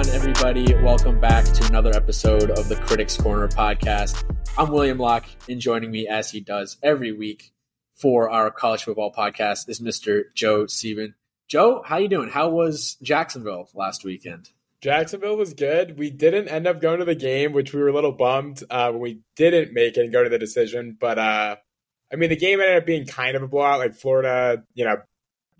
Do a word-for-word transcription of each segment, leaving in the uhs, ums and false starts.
on, everybody? Welcome back to another episode of the Critics Corner podcast. I'm William Locke, and joining me, as he does every week for our college football podcast, is Mister Joe Sieben. Joe, how you doing? How was Jacksonville last weekend? Jacksonville was good. We didn't end up going to the game, which we were a little bummed. Uh, we didn't make it and go to the decision. But, uh, I mean, the game ended up being kind of a blowout. Like, Florida, you know,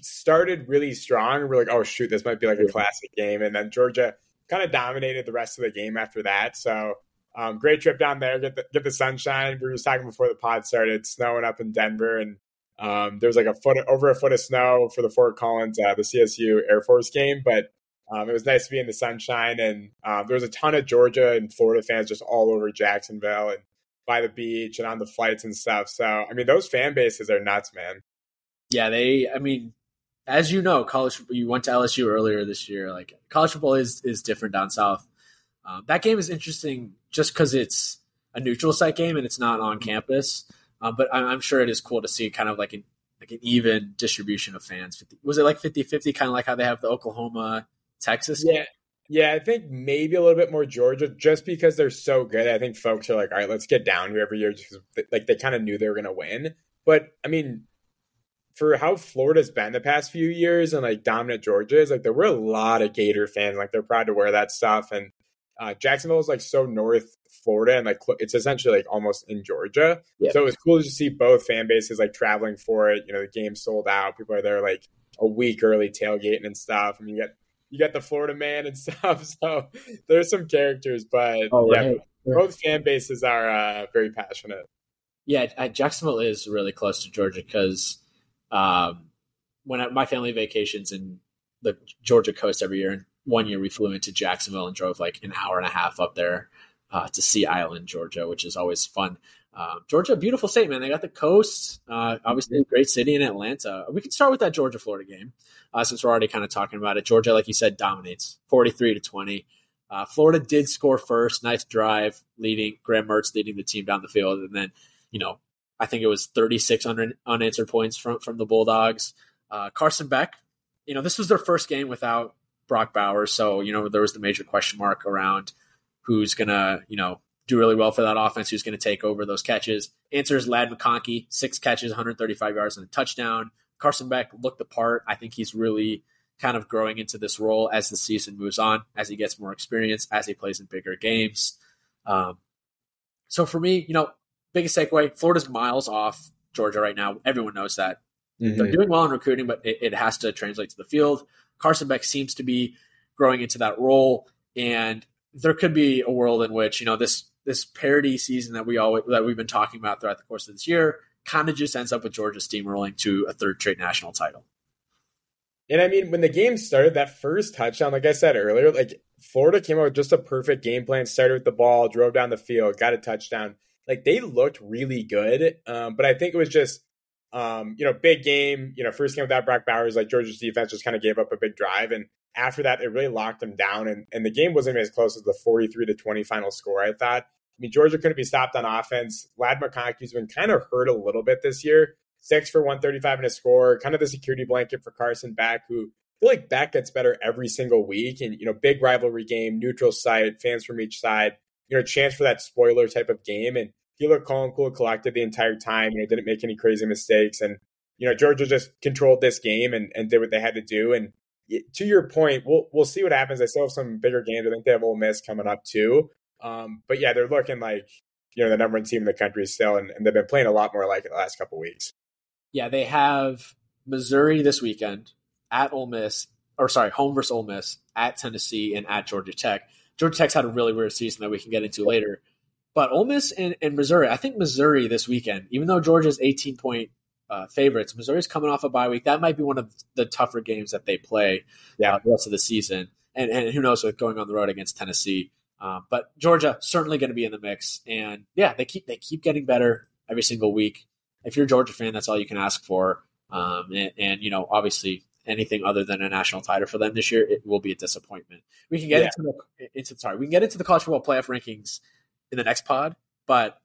started really strong. We're like, oh, shoot, this might be like a classic game. And then Georgia kind of dominated the rest of the game after that. So, um, great trip down there. Get the, get the sunshine. We were just talking before the pod started, snowing up in Denver. And um, there was like a foot, over a foot of snow for the Fort Collins, uh, the C S U Air Force game. But Um, it was nice to be in the sunshine, and um, there was a ton of Georgia and Florida fans just all over Jacksonville and by the beach and on the flights and stuff. So, I mean, those fan bases are nuts, man. Yeah, they, I mean, as you know, college, you went to L S U earlier this year. Like, college football is, is different down south. Um, that game is interesting just because it's a neutral site game and it's not on campus. Um, but I'm, I'm sure it is cool to see kind of like an, like an even distribution of fans. Was it like fifty-fifty, kind of like how they have the Oklahoma Texas game? Yeah. Yeah, I think maybe a little bit more Georgia just because they're so good. I think folks are like, all right, let's get down here every year just because like they kind of knew they were going to win. But I mean, for how Florida's been the past few years and like dominant Georgia is, like there were a lot of Gator fans. Like they're proud to wear that stuff. And uh, Jacksonville is like so North Florida and like it's essentially like almost in Georgia. Yeah. So it was cool to see both fan bases like traveling for it. You know, the game sold out. People are there like a week early tailgating and stuff. I mean, you got You got the Florida man and stuff, so there's some characters, but oh, yeah, right. Both fan bases are uh, very passionate. Yeah, Jacksonville is really close to Georgia because um, when I, my family vacations in the Georgia coast every year, and one year we flew into Jacksonville and drove like an hour and a half up there uh, to Sea Island, Georgia, which is always fun. Uh, Georgia, beautiful state, man. They got the coast, uh, obviously a great city in Atlanta. We can start with that Georgia-Florida game uh, since we're already kind of talking about it. Georgia, like you said, dominates forty-three to twenty. Uh, Florida did score first. Nice drive leading Graham Mertz leading the team down the field. And then, you know, I think it was thirty-six un- unanswered points from, from the Bulldogs. Uh, Carson Beck, you know, this was their first game without Brock Bowers. So, you know, there was the major question mark around who's going to, you know, do really well for that offense, who's going to take over those catches. Answer is Ladd McConkey, six catches, one hundred thirty-five yards and a touchdown. Carson Beck looked the part. I think he's really kind of growing into this role as the season moves on, as he gets more experience, as he plays in bigger games. Um, so for me, you know, biggest takeaway, Florida's miles off Georgia right now. Everyone knows that. Mm-hmm. They're doing well in recruiting, but it, it has to translate to the field. Carson Beck seems to be growing into that role, and there could be a world in which, you know, this this parity season that we always that we've been talking about throughout the course of this year kind of just ends up with Georgia steamrolling to a third straight national title. And I mean, when the game started, that first touchdown, like I said earlier, like Florida came out with just a perfect game plan, started with the ball, drove down the field, got a touchdown. Like they looked really good. Um, but I think it was just, um, you know, big game, you know, first game without Brock Bowers, like Georgia's defense just kind of gave up a big drive. And after that, it really locked them down. And, and the game wasn't as close as the forty-three to twenty final score, I thought. I mean, Georgia couldn't be stopped on offense. Ladd McConkey's been kind of hurt a little bit this year. Six for one thirty-five and a score, kind of the security blanket for Carson Beck, who I feel like Beck gets better every single week. And, you know, big rivalry game, neutral site, fans from each side, you know, chance for that spoiler type of game. And he looked calm, cool, collected the entire time. You know, didn't make any crazy mistakes. And, you know, Georgia just controlled this game and, and did what they had to do. And to your point, we'll we'll see what happens. They still have some bigger games. I think they have Ole Miss coming up too. Um, but yeah, they're looking like, you know, the number one team in the country still, and, and they've been playing a lot more like it the last couple of weeks. Yeah, they have Missouri this weekend at Ole Miss, or sorry, home versus Ole Miss, at Tennessee, and at Georgia Tech. Georgia Tech's had a really weird season that we can get into later. But Ole Miss and, and Missouri, I think Missouri this weekend, even though Georgia's eighteen-point uh, favorites, Missouri's coming off a bye week. That might be one of the tougher games that they play yeah. uh, the rest of the season. And, and who knows with going on the road against Tennessee. Um, but Georgia certainly going to be in the mix, and yeah, they keep they keep getting better every single week. If you're a Georgia fan, that's all you can ask for. Um, and, and you know, obviously, anything other than a national title for them this year, it will be a disappointment. We can get yeah. into the into sorry, we can get into the college football playoff rankings in the next pod, but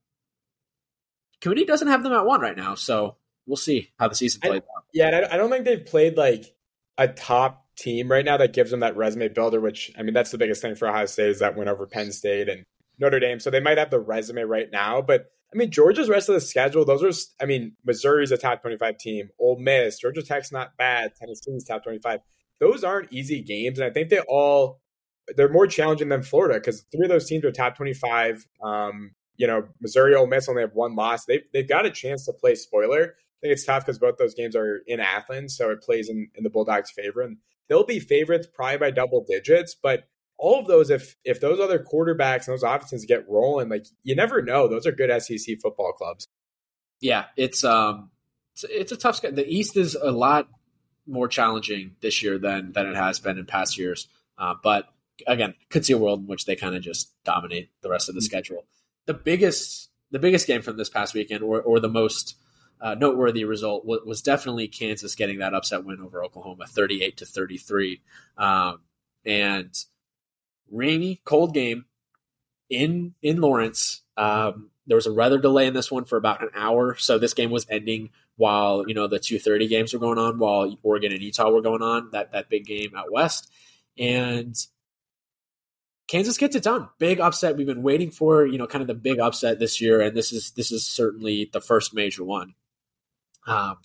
committee doesn't have them at one right now, so we'll see how the season plays I, out. Yeah, and I don't think they've played like a top team right now that gives them that resume builder, which, I mean, that's the biggest thing for Ohio State is that win over Penn State and Notre Dame. So they might have the resume right now, but I mean, Georgia's rest of the schedule, those are, I mean, Missouri's a top twenty-five team, Ole Miss, Georgia Tech's not bad, Tennessee's top twenty-five. Those aren't easy games. And I think they all, they're more challenging than Florida because three of those teams are top twenty-five. Um, you know, Missouri, Ole Miss only have one loss. They've, they've got a chance to play spoiler. I think it's tough because both those games are in Athens. So it plays in, in the Bulldogs' favor. And they'll be favorites probably by double digits. But all of those, if if those other quarterbacks and those offenses get rolling, like you never know. Those are good S E C football clubs. Yeah, it's um, it's, it's a tough schedule. The East is a lot more challenging this year than than it has been in past years. Uh, but again, could see a world in which they kind of just dominate the rest of the mm-hmm. schedule. The biggest the biggest game from this past weekend, or or the most uh, noteworthy result, was, was definitely Kansas getting that upset win over Oklahoma, thirty-eight to thirty-three, um, and rainy, cold game in in Lawrence. Um, there was a weather delay in this one for about an hour, so this game was ending while, you know, the two thirty games were going on, while Oregon and Utah were going on, that that big game out west. And Kansas gets it done. Big upset. We've been waiting for, you know, kind of the big upset this year, and this is this is certainly the first major one. Um,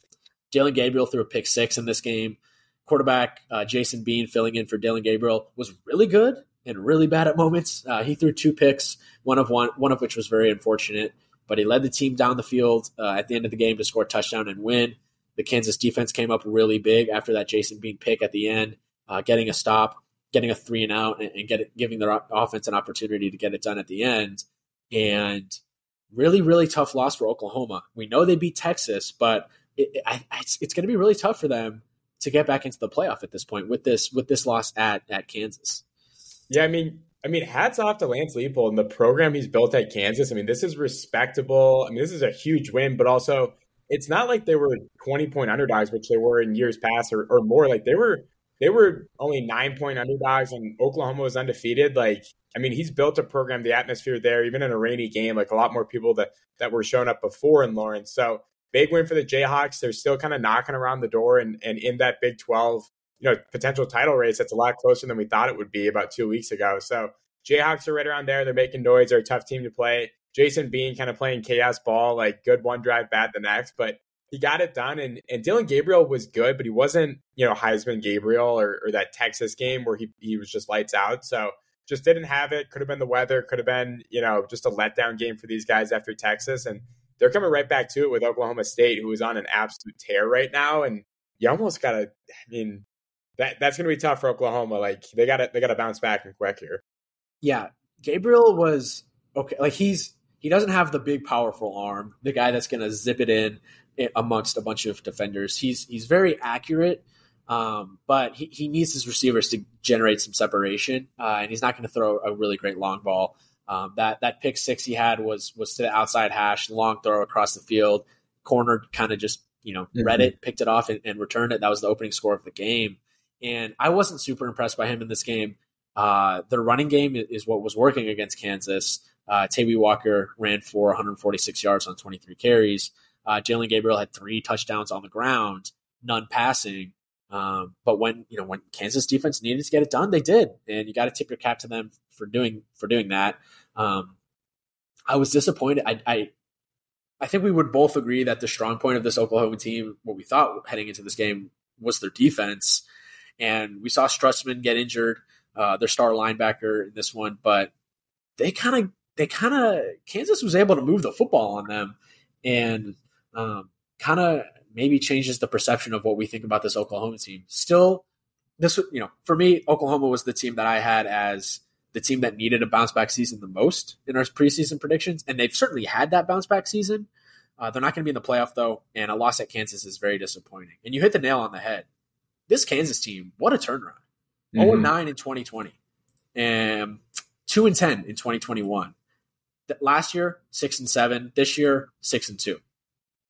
Dylan Gabriel threw a pick six in this game. Quarterback uh, Jason Bean, filling in for Dylan Gabriel, was really good and really bad at moments. Uh, he threw two picks, one of one, one of which was very unfortunate. But he led the team down the field uh, at the end of the game to score a touchdown and win. The Kansas defense came up really big after that Jason Bean pick at the end, uh, getting a stop, getting a three and out, and, and get it, giving their offense an opportunity to get it done at the end. And really, really tough loss for Oklahoma. We know they beat Texas, but it, it, I, it's, it's going to be really tough for them to get back into the playoff at this point with this with this loss at at Kansas. Yeah, I mean, I mean, hats off to Lance Leipold and the program he's built at Kansas. I mean, this is respectable. I mean, this is a huge win, but also it's not like they were twenty-point underdogs, which they were in years past, or, or more. Like they were they were only nine-point underdogs, and Oklahoma was undefeated. Like, I mean, he's built a program, the atmosphere there, even in a rainy game, like a lot more people that, that were showing up before in Lawrence. So big win for the Jayhawks. They're still kind of knocking around the door and, and in that Big twelve. You know, potential title race that's a lot closer than we thought it would be about two weeks ago. So Jayhawks are right around there. They're making noise. They're a tough team to play. Jason Bean kind of playing chaos ball, like good one drive, bad the next, but he got it done. And and Dylan Gabriel was good, but he wasn't, you know, Heisman Gabriel or, or that Texas game where he, he was just lights out. So just didn't have it. Could have been the weather. Could have been, you know, just a letdown game for these guys after Texas. And they're coming right back to it with Oklahoma State, who is on an absolute tear right now. And you almost got to, I mean, That that's going to be tough for Oklahoma. Like they got to they got to bounce back and quick here. Yeah, Gabriel was okay. Like he's he doesn't have the big powerful arm, the guy that's going to zip it in amongst a bunch of defenders. He's he's very accurate, um, but he, he needs his receivers to generate some separation, uh, and he's not going to throw a really great long ball. Um, that that pick six he had was was to the outside hash, long throw across the field, cornered, kind of just you know mm-hmm. read it, picked it off, and, and returned it. That was the opening score of the game. And I wasn't super impressed by him in this game. Uh, their running game is what was working against Kansas. Uh, Tawee Walker ran for one hundred forty-six yards on twenty-three carries. Uh, Jalen Gabriel had three touchdowns on the ground, none passing. Um, but when you know when Kansas defense needed to get it done, they did. And you got to tip your cap to them for doing for doing that. Um, I was disappointed. I, I I think we would both agree that the strong point of this Oklahoma team, what we thought heading into this game, was their defense. And we saw Strussman get injured, uh, their star linebacker in this one. But they kind of, they kind of, Kansas was able to move the football on them, and um, kind of maybe changes the perception of what we think about this Oklahoma team. Still, this, you know, for me, Oklahoma was the team that I had as the team that needed a bounce back season the most in our preseason predictions, and they've certainly had that bounce back season. Uh, they're not going to be in the playoff though, and a loss at Kansas is very disappointing. And you hit the nail on the head. This Kansas team, what a turnaround. oh and nine mm-hmm. in twenty twenty, and two and ten in twenty twenty-one. Last year, six and seven. This year, six and two.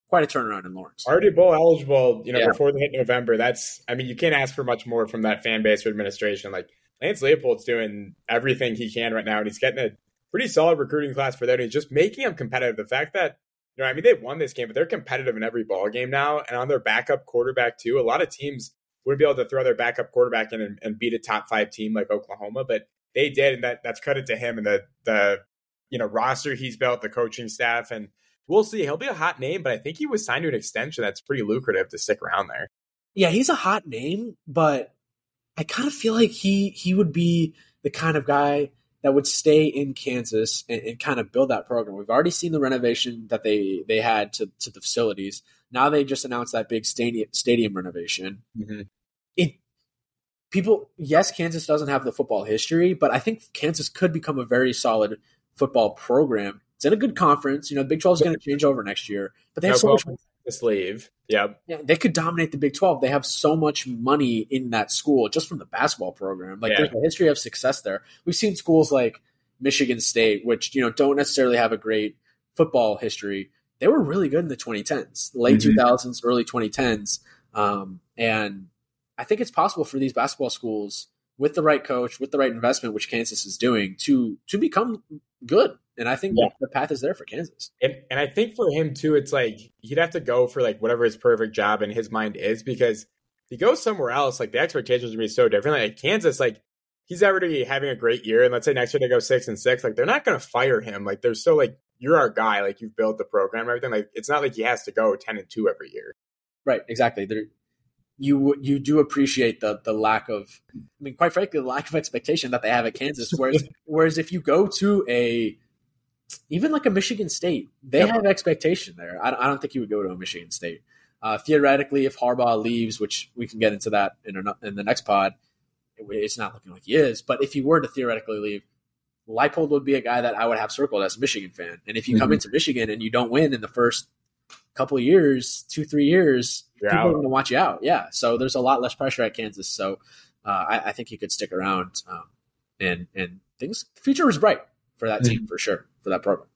Quite a turnaround in Lawrence. Already bowl eligible, you know, yeah. before they hit November. That's, I mean, you can't ask for much more from that fan base or administration. Like, Lance Leipold's doing everything he can right now, and he's getting a pretty solid recruiting class for that. He's just making them competitive. The fact that, you know, I mean, they won this game, but they're competitive in every ball game now, and on their backup quarterback, too. A lot of teams wouldn't be able to throw their backup quarterback in and, and beat a top five team like Oklahoma, but they did. And that that's credit to him and the, the, you know, roster he's built, the coaching staff, and we'll see. He'll be a hot name, but I think he was signed to an extension that's pretty lucrative to stick around there. Yeah, he's a hot name, but I kind of feel like he he would be the kind of guy that would stay in Kansas and, and kind of build that program. We've already seen the renovation that they they had to, to the facilities. Now they just announced that big stadium stadium renovation. Mm-hmm. It people, yes, Kansas doesn't have the football history, but I think Kansas could become a very solid football program. It's in a good conference. You know, the Big Twelve is going to change over next year, but they have no, so well, much money. Just leave. Yep. Yeah, they could dominate the Big Twelve. They have so much money in that school just from the basketball program. Like, yeah. There's a history of success there. We've seen schools like Michigan State, which, you know, don't necessarily have a great football history. They were really good in the twenty tens, late mm-hmm. two thousands, early twenty tens. Um, and I think it's possible for these basketball schools, with the right coach, with the right investment, which Kansas is doing, to to become good. And I think yeah. the path is there for Kansas. And, and I think for him, too, it's like he'd have to go for like whatever his perfect job in his mind is, because if he goes somewhere else, like the expectations would be so different. Like Kansas, like he's already having a great year. And let's say next year they go six and six. Like they're not going to fire him. Like they're still like, you're our guy. Like you've built the program, everything. Like it's not like he has to go ten and two every year. Right. Exactly. They're, you you do appreciate the the lack of, I mean, quite frankly, the lack of expectation that they have at Kansas. Whereas, whereas if you go to a, even like a Michigan State, they yep. have expectation there. I, I don't think you would go to a Michigan State. Uh, theoretically, if Harbaugh leaves, which we can get into that in, an, in the next pod, it, it's not looking like he is. But if he were to theoretically leave, Leipold would be a guy that I would have circled as a Michigan fan. And if you mm-hmm. come into Michigan and you don't win in the first couple of years, two, three years, You're people out. are going to watch you out. Yeah. So there's a lot less pressure at Kansas. So uh, I, I think he could stick around um, and, and things. The future is bright for that team, for sure, for that program.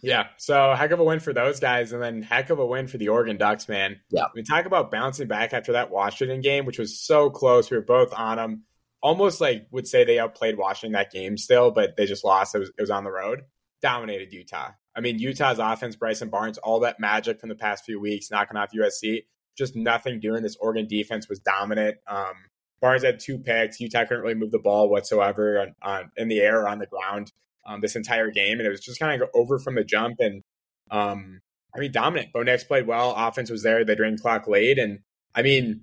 Yeah. So heck of a win for those guys. And then heck of a win for the Oregon Ducks, man. Yeah. We talk about bouncing back after that Washington game, which was so close. We were both on them. Almost like would say they outplayed Washington that game still, but they just lost. It was, it was on the road. Dominated Utah. I mean, Utah's offense, Bryson Barnes, all that magic from the past few weeks, knocking off U S C, just nothing doing. This Oregon defense was dominant. Um, Barnes had two picks. Utah couldn't really move the ball whatsoever on, on, in the air or on the ground um, this entire game. And it was just kind of over from the jump. And, um, I mean, dominant. Bo Nix played well. Offense was there. They drained clock late. And, I mean,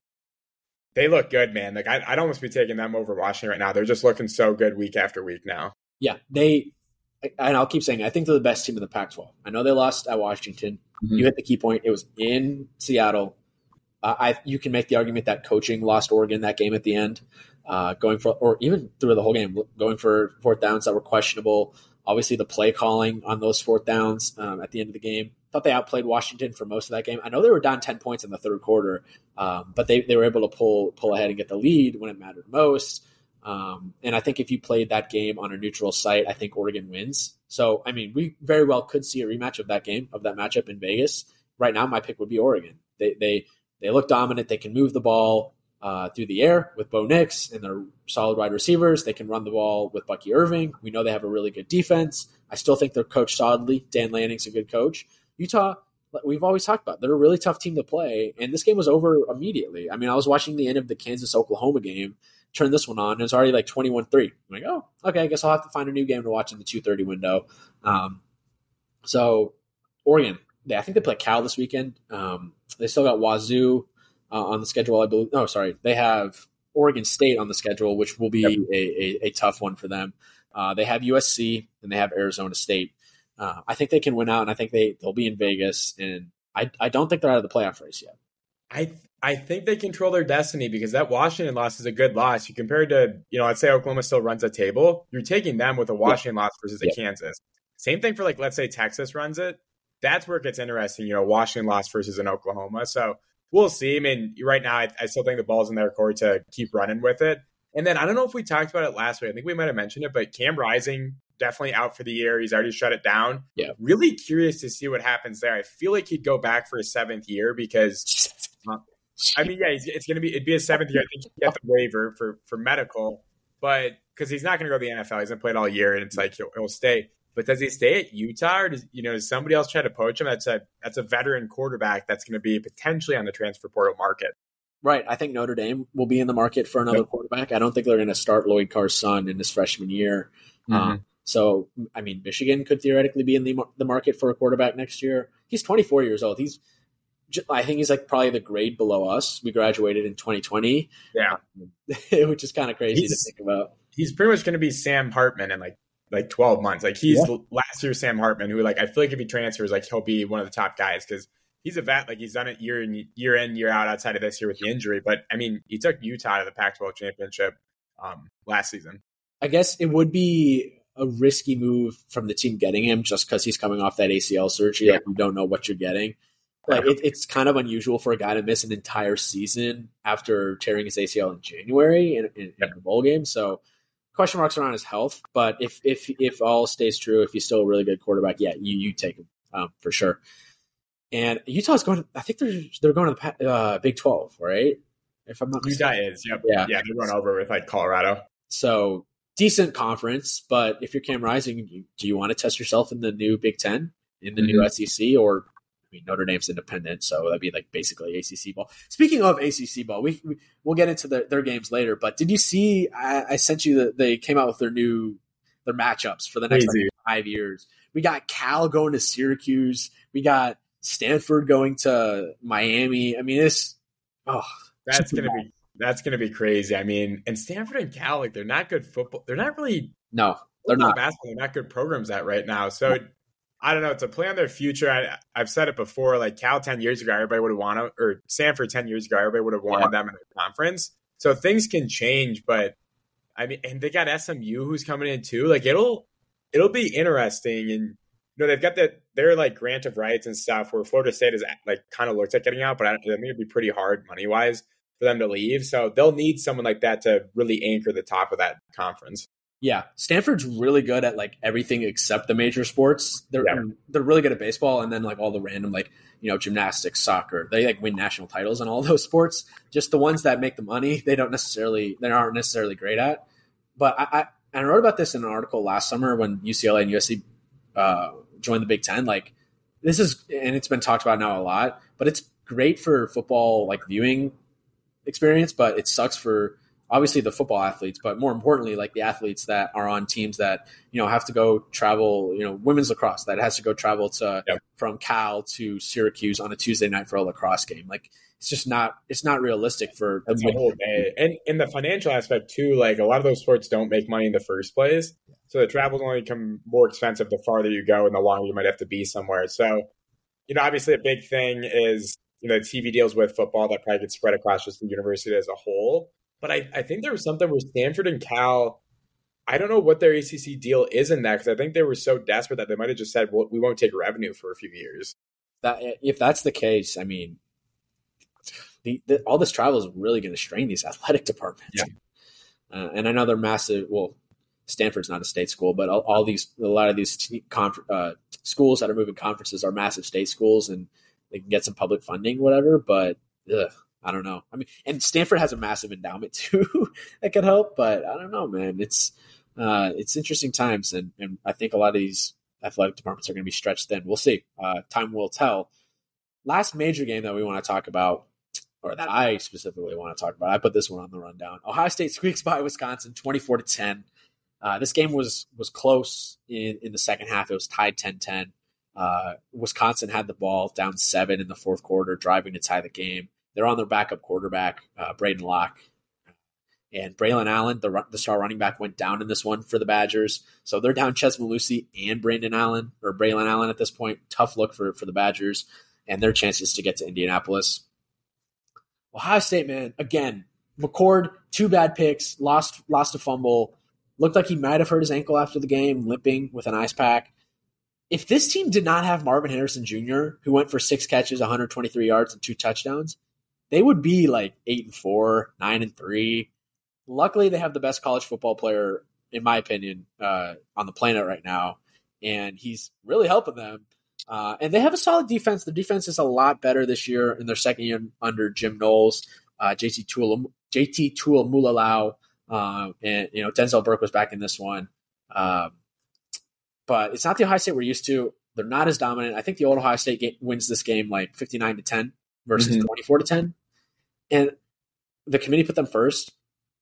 they look good, man. Like, I, I'd almost be taking them over Washington right now. They're just looking so good week after week now. Yeah, they – and I'll keep saying, I think they're the best team in the Pac twelve. I know they lost at Washington. Mm-hmm. You hit the key point. It was in Seattle. Uh, I you can make the argument that coaching lost Oregon that game at the end, uh, going for or even through the whole game, going for fourth downs that were questionable. Obviously, the play calling on those fourth downs um, at the end of the game. Thought they outplayed Washington for most of that game. I know they were down ten points in the third quarter, um, but they, they were able to pull pull ahead and get the lead when it mattered most. Um, and I think if you played that game on a neutral site, I think Oregon wins. So, I mean, we very well could see a rematch of that game, of that matchup in Vegas. Right now, my pick would be Oregon. They they they look dominant. They can move the ball uh, through the air with Bo Nix and their solid wide receivers. They can run the ball with Bucky Irving. We know they have a really good defense. I still think they're coached solidly. Dan Lanning's a good coach. Utah, we've always talked about, they're a really tough team to play. And this game was over immediately. I mean, I was watching the end of the Kansas-Oklahoma game, turn this one on, and it's already like twenty-one three. I'm like, oh, okay, I guess I'll have to find a new game to watch in the two thirty window. Um, so Oregon, they, I think they play Cal this weekend. Um, they still got Wazoo uh, on the schedule, I believe. No, sorry. They have Oregon State on the schedule, which will be yep. a, a, a tough one for them. Uh, they have U S C, and they have Arizona State. Uh, I think they can win out, and I think they, they'll be in Vegas. And I, I don't think they're out of the playoff race yet. I th- I think they control their destiny, because that Washington loss is a good loss. You compare it to, you know, let's say Oklahoma still runs a table. You're taking them with a Washington yeah. loss versus a yeah. Kansas. Same thing for, like, let's say Texas runs it. That's where it gets interesting, you know, Washington loss versus an Oklahoma. So we'll see. I mean, right now I, I still think the ball's in their court to keep running with it. And then I don't know if we talked about it last week. I think we might have mentioned it, but Cam Rising definitely out for the year. He's already shut it down. Yeah. Really curious to see what happens there. I feel like he'd go back for his seventh year because – I mean, yeah, it's going to be, it'd be his seventh year. I think he'd get the waiver for, for medical, but because he's not going to go to the N F L, he's not played all year, and it's like, he'll, he'll stay, but does he stay at Utah, or does, you know, does somebody else try to poach him? That's a, that's a veteran quarterback that's going to be potentially on the transfer portal market. Right. I think Notre Dame will be in the market for another yep. quarterback. I don't think they're going to start Lloyd Carr's son in his freshman year. Mm-hmm. Um, so, I mean, Michigan could theoretically be in the, the market for a quarterback next year. He's twenty-four years old. He's, I think he's like probably the grade below us. We graduated in twenty twenty, yeah, which is kind of crazy he's, to think about. He's pretty much going to be Sam Hartman in like like twelve months. Like he's yeah. last year's Sam Hartman, who like I feel like if he transfers, like he'll be one of the top guys because he's a vet. Like he's done it year in year in year out outside of this year with the injury. But I mean, he took Utah to the Pac twelve championship um, last season. I guess it would be a risky move from the team getting him just because he's coming off that A C L surgery. Yeah. Like you don't know what you're getting. Like it, it's kind of unusual for a guy to miss an entire season after tearing his A C L in January in, in, in a bowl game. So question marks around his health. But if if if all stays true, if he's still a really good quarterback, yeah, you you take him um, for sure. And Utah's going to, I think they're they're going to the uh, Big Twelve, right? If I'm not mistaken. Utah is, yep. yeah, yeah, they run over with like Colorado. So decent conference, but if you're Cam Rising, you, do you want to test yourself in the new Big Ten, in the mm-hmm. new S E C, or I mean, Notre Dame's independent, so that'd be like basically A C C ball. Speaking of A C C ball, we, we we'll get into the, their games later. But did you see? I, I sent you that they came out with their new their matchups for the next like, five years. We got Cal going to Syracuse. We got Stanford going to Miami. I mean, it's oh, that's gonna bad. be that's gonna be crazy. I mean, and Stanford and Cal, like they're not good football. They're not really no, they're not basketball. They're not good programs at right now. So. No. I don't know. It's a play on their future. I, I've said it before, like Cal ten years ago, everybody would have wanted, or Stanford ten years ago, everybody would have wanted yeah. them in the conference. So things can change, but I mean, and they got S M U who's coming in too. Like it'll, it'll be interesting. And you know, they've got that, their like grant of rights and stuff where Florida State is like kind of looks at getting out, but I, I think it'd be pretty hard money wise for them to leave. So they'll need someone like that to really anchor the top of that conference. Yeah, Stanford's really good at like everything except the major sports. They're yeah. they're really good at baseball and then like all the random like, you know, gymnastics, soccer. They like win national titles in all those sports. Just the ones that make the money, they don't necessarily they aren't necessarily great at. But I, I and I wrote about this in an article last summer when U C L A and U S C uh, joined the Big Ten. Like this is and it's been talked about now a lot, but it's great for football like viewing experience, but it sucks for obviously the football athletes, but more importantly, like the athletes that are on teams that, you know, have to go travel, you know, women's lacrosse that has to go travel to yep. from Cal to Syracuse on a Tuesday night for a lacrosse game. Like it's just not, it's not realistic for the whole day. And in the financial aspect too, like a lot of those sports don't make money in the first place. So the travel only become more expensive the farther you go and the longer you might have to be somewhere. So, you know, obviously a big thing is, you know, T V deals with football that probably gets spread across just the university as a whole. But I, I think there was something where Stanford and Cal, I don't know what their A C C deal is in that because I think they were so desperate that they might have just said, well, we won't take revenue for a few years. That, if that's the case, I mean, the, the, all this travel is really going to strain these athletic departments. Yeah. Uh, and another massive – well, Stanford's not a state school, but all, all these – a lot of these t- conf- uh, schools that are moving conferences are massive state schools and they can get some public funding, whatever, but ugh. I don't know. I mean, and Stanford has a massive endowment too that could help, but I don't know, man. It's uh, it's interesting times, and, and I think a lot of these athletic departments are going to be stretched thin. We'll see. Uh, time will tell. Last major game that we want to talk about, or that I specifically want to talk about, I put this one on the rundown. Ohio State squeaks by Wisconsin, twenty-four to ten. Uh, this game was was close in, in the second half. It was tied ten ten. Uh, Wisconsin had the ball down seven in the fourth quarter, driving to tie the game. They're on their backup quarterback, uh, Braden Locke. And Braylon Allen, the, the star running back, went down in this one for the Badgers. So they're down Ches Malusi and Braden Allen, or Braylon Allen at this point. Tough look for, for the Badgers and their chances to get to Indianapolis. Ohio State, man, again, McCord, two bad picks, lost lost a fumble. Looked like he might have hurt his ankle after the game, limping with an ice pack. If this team did not have Marvin Harrison Junior, who went for six catches, one hundred twenty-three yards, and two touchdowns, they would be like eight and four, nine and three. Luckily, they have the best college football player, in my opinion, uh, on the planet right now, and he's really helping them. Uh, and they have a solid defense. The defense is a lot better this year in their second year under Jim Knowles, uh, J T Tuilamulilau, uh, and you know Denzel Burke was back in this one. Um, but it's not the Ohio State we're used to. They're not as dominant. I think the old Ohio State game, wins this game like fifty-nine to ten. Versus mm-hmm. twenty-four to ten. And the committee put them first.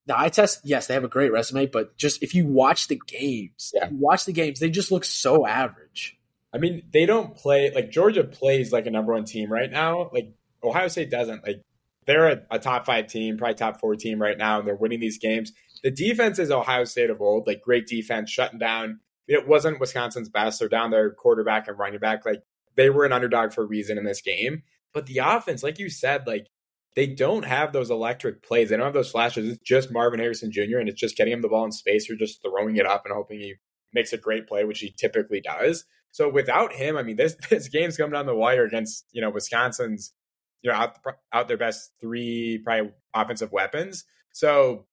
The eye test, yes, they have a great resume, but just if you watch the games, yeah. you watch the games, they just look so average. I mean, they don't play like Georgia plays like a number one team right now. Like Ohio State doesn't. Like they're a, a top five team, probably top four team right now, and they're winning these games. The defense is Ohio State of old, like great defense, shutting down. It wasn't Wisconsin's best. They're down their quarterback and running back. Like they were an underdog for a reason in this game. But the offense, like you said, like they don't have those electric plays. They don't have those flashes. It's just Marvin Harrison Junior And it's just getting him the ball in space. You're just throwing it up and hoping he makes a great play, which he typically does. So without him, I mean, this this game's coming down the wire against, you know, Wisconsin's, you know, out, out their best three probably offensive weapons. So,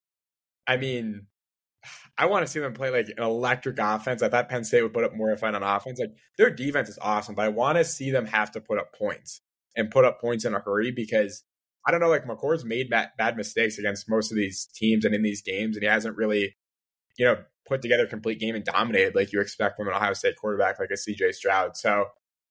I mean, I want to see them play like an electric offense. I thought Penn State would put up more effort on offense. Like their defense is awesome, but I want to see them have to put up points and put up points in a hurry because I don't know, like McCord's made bad, bad mistakes against most of these teams and in these games, and he hasn't really, you know, put together a complete game and dominated like you expect from an Ohio State quarterback like a C J Stroud. So,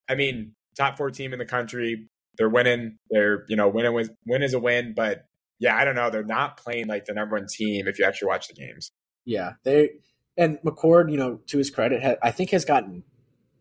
I mean, top four team in the country, they're winning. They're, you know, win, win, win is a win, but yeah, I don't know. They're not playing like the number one team if you actually watch the games. Yeah, they and McCord, you know, to his credit, ha, I think has gotten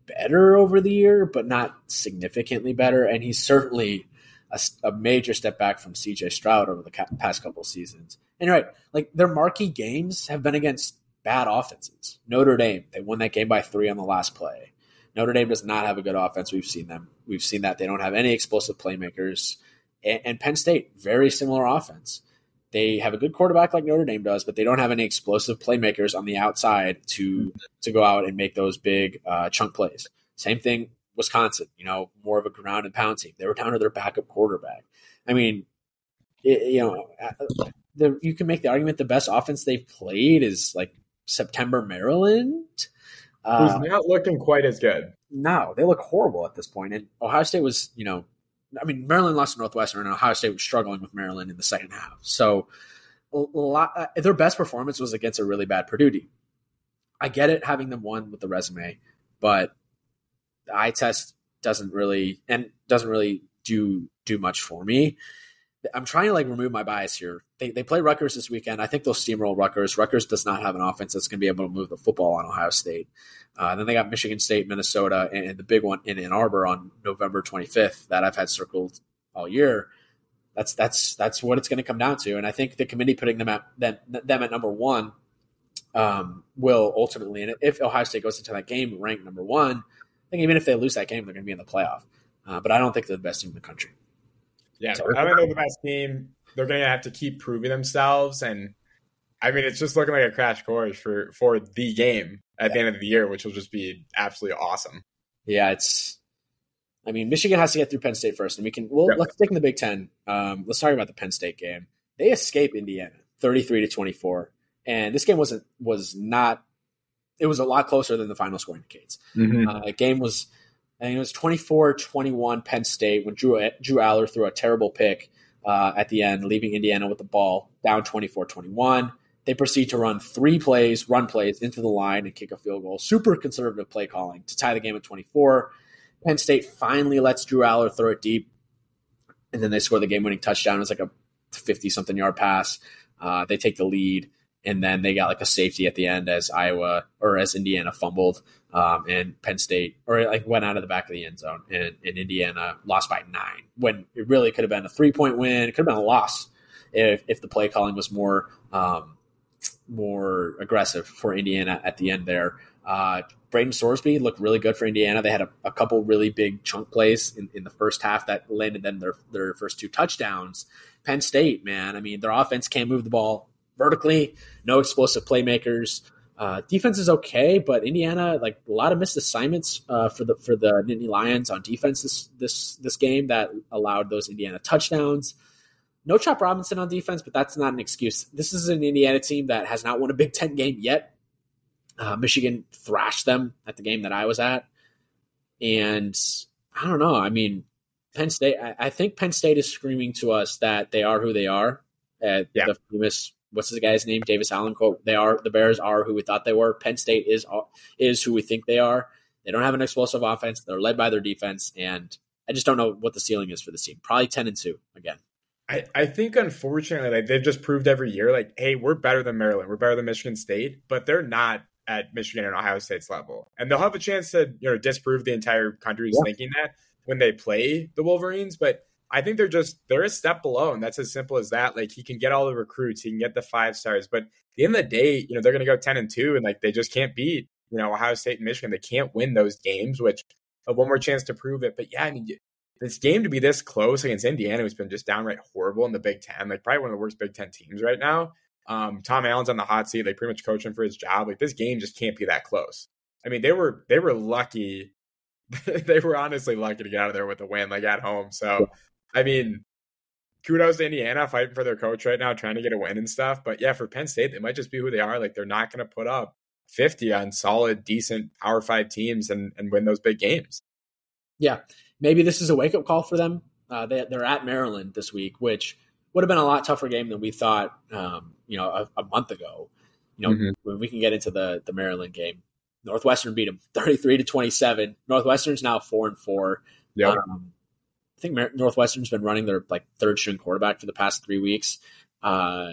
better over the year, but not significantly better. And he's certainly a, a major step back from C J Stroud over the past couple of seasons. And you're right, like their marquee games have been against bad offenses. Notre Dame, they won that game by three on the last play. Notre Dame does not have a good offense. We've seen them. We've seen that they don't have any explosive playmakers. And, and Penn State, very similar offense. They have a good quarterback like Notre Dame does, but they don't have any explosive playmakers on the outside to to go out and make those big uh, chunk plays. Same thing, Wisconsin, you know, more of a ground and pound team. They were down to their backup quarterback. I mean, it, you know, the, you can make the argument the best offense they've played is like September Maryland. Uh, Who's not looking quite as good. No, they look horrible at this point. And Ohio State was, you know, I mean, Maryland lost to Northwestern, and Ohio State was struggling with Maryland in the second half. So a lot, uh, their best performance was against a really bad Purdue team. I get it, having them won with the resume, but the eye test doesn't really and doesn't really do do much for me. I'm trying to like remove my bias here. They they play Rutgers this weekend. I think they'll steamroll Rutgers. Rutgers does not have an offense that's going to be able to move the football on Ohio State. Uh, then they got Michigan State, Minnesota, and, and the big one in Ann Arbor on November twenty-fifth that I've had circled all year. That's that's that's what it's going to come down to. And I think the committee putting them at them, them at number one um, will ultimately, and if Ohio State goes into that game ranked number one, I think even if they lose that game, they're going to be in the playoff. Uh, but I don't think they're the best team in the country. Yeah, I don't know the best team. They're going to have to keep proving themselves. And, I mean, it's just looking like a crash course for, for the game at yeah. the end of the year, which will just be absolutely awesome. Yeah, it's – I mean, Michigan has to get through Penn State first. And we can – well, yeah. let's take in the Big Ten. Um, let's talk about the Penn State game. They escape Indiana, thirty-three to twenty-four. And this game wasn't was not – it was a lot closer than the final score indicates. Mm-hmm. Uh, the game was – I think it was twenty-four twenty-one Penn State when Drew Drew Aller threw a terrible pick uh, at the end, leaving Indiana with the ball down twenty-four twenty-one. They proceed to run three plays, run plays into the line and kick a field goal. Super conservative play calling to tie the game at twenty-four. Penn State finally lets Drew Aller throw it deep, and then they score the game-winning touchdown. It was like a fifty-something yard pass. Uh, they take the lead. And then they got like a safety at the end as Iowa or as Indiana fumbled um, and Penn State or like went out of the back of the end zone and, and Indiana lost by nine when it really could have been a three point win. It could have been a loss if, if the play calling was more um, more aggressive for Indiana at the end there. Uh, Braden Sorsby looked really good for Indiana. They had a, a couple really big chunk plays in, in the first half that landed them their, their first two touchdowns. Penn State, man, I mean, their offense can't move the ball vertically, no explosive playmakers. Uh, defense is okay, but Indiana, like a lot of missed assignments uh, for the for the Nittany Lions on defense this this this game that allowed those Indiana touchdowns. No Chop Robinson on defense, but that's not an excuse. This is an Indiana team that has not won a Big Ten game yet. Uh, Michigan thrashed them at the game that I was at, and I don't know. I mean, Penn State. I, I think Penn State is screaming to us that they are who they are. Uh, yeah. The famous. What's the guy's name? Davis Allen quote. They are the Bears are who we thought they were. Penn State is is who we think they are. They don't have an explosive offense. They're led by their defense, and I just don't know what the ceiling is for this team. Probably ten and two again. I, I think, unfortunately, like, they've just proved every year, like, hey, we're better than Maryland. We're better than Michigan State, but they're not at Michigan and Ohio State's level. And they'll have a chance to, you know, disprove the entire country's yeah. thinking that when they play the Wolverines. But I think they're just, they're a step below. And that's as simple as that. Like, he can get all the recruits, he can get the five stars, but at the end of the day, you know, they're going to go ten and two and like, they just can't beat, you know, Ohio State and Michigan. They can't win those games, which uh, one more chance to prove it. But yeah, I mean, this game to be this close against Indiana, who's been just downright horrible in the Big Ten, like probably one of the worst Big Ten teams right now. Um, Tom Allen's on the hot seat. They pretty much coach him for his job. Like, this game just can't be that close. I mean, they were, they were lucky. They were honestly lucky to get out of there with a win, like at home. So, I mean, kudos to Indiana fighting for their coach right now, trying to get a win and stuff. But yeah, for Penn State, they might just be who they are. Like, they're not going to put up fifty on solid, decent Power Five teams and, and win those big games. Yeah. Maybe this is a wake up call for them. Uh, they, they're at Maryland this week, which would have been a lot tougher game than we thought, um, you know, a, a month ago. You know, mm-hmm. when we can get into the, the Maryland game, Northwestern beat them thirty-three to twenty-seven. Northwestern's now four and four. Yeah. Um, I think Mer- Northwestern's been running their like third string quarterback for the past three weeks. Uh,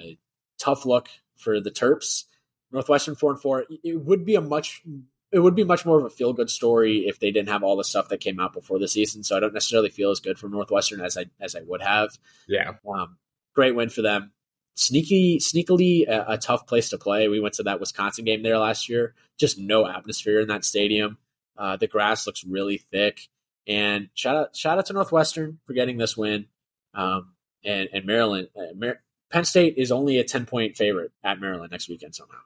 tough look for the Terps. Northwestern four and four. It would be a much, it would be much more of a feel good story if they didn't have all the stuff that came out before the season. So I don't necessarily feel as good for Northwestern as I as I would have. Yeah. Um, great win for them. Sneaky, sneakily a, a tough place to play. We went to that Wisconsin game there last year. Just no atmosphere in that stadium. Uh, the grass looks really thick. And shout out, shout out to Northwestern for getting this win. Um, and, and Maryland, uh, Mar- Penn State is only a ten point favorite at Maryland next weekend somehow.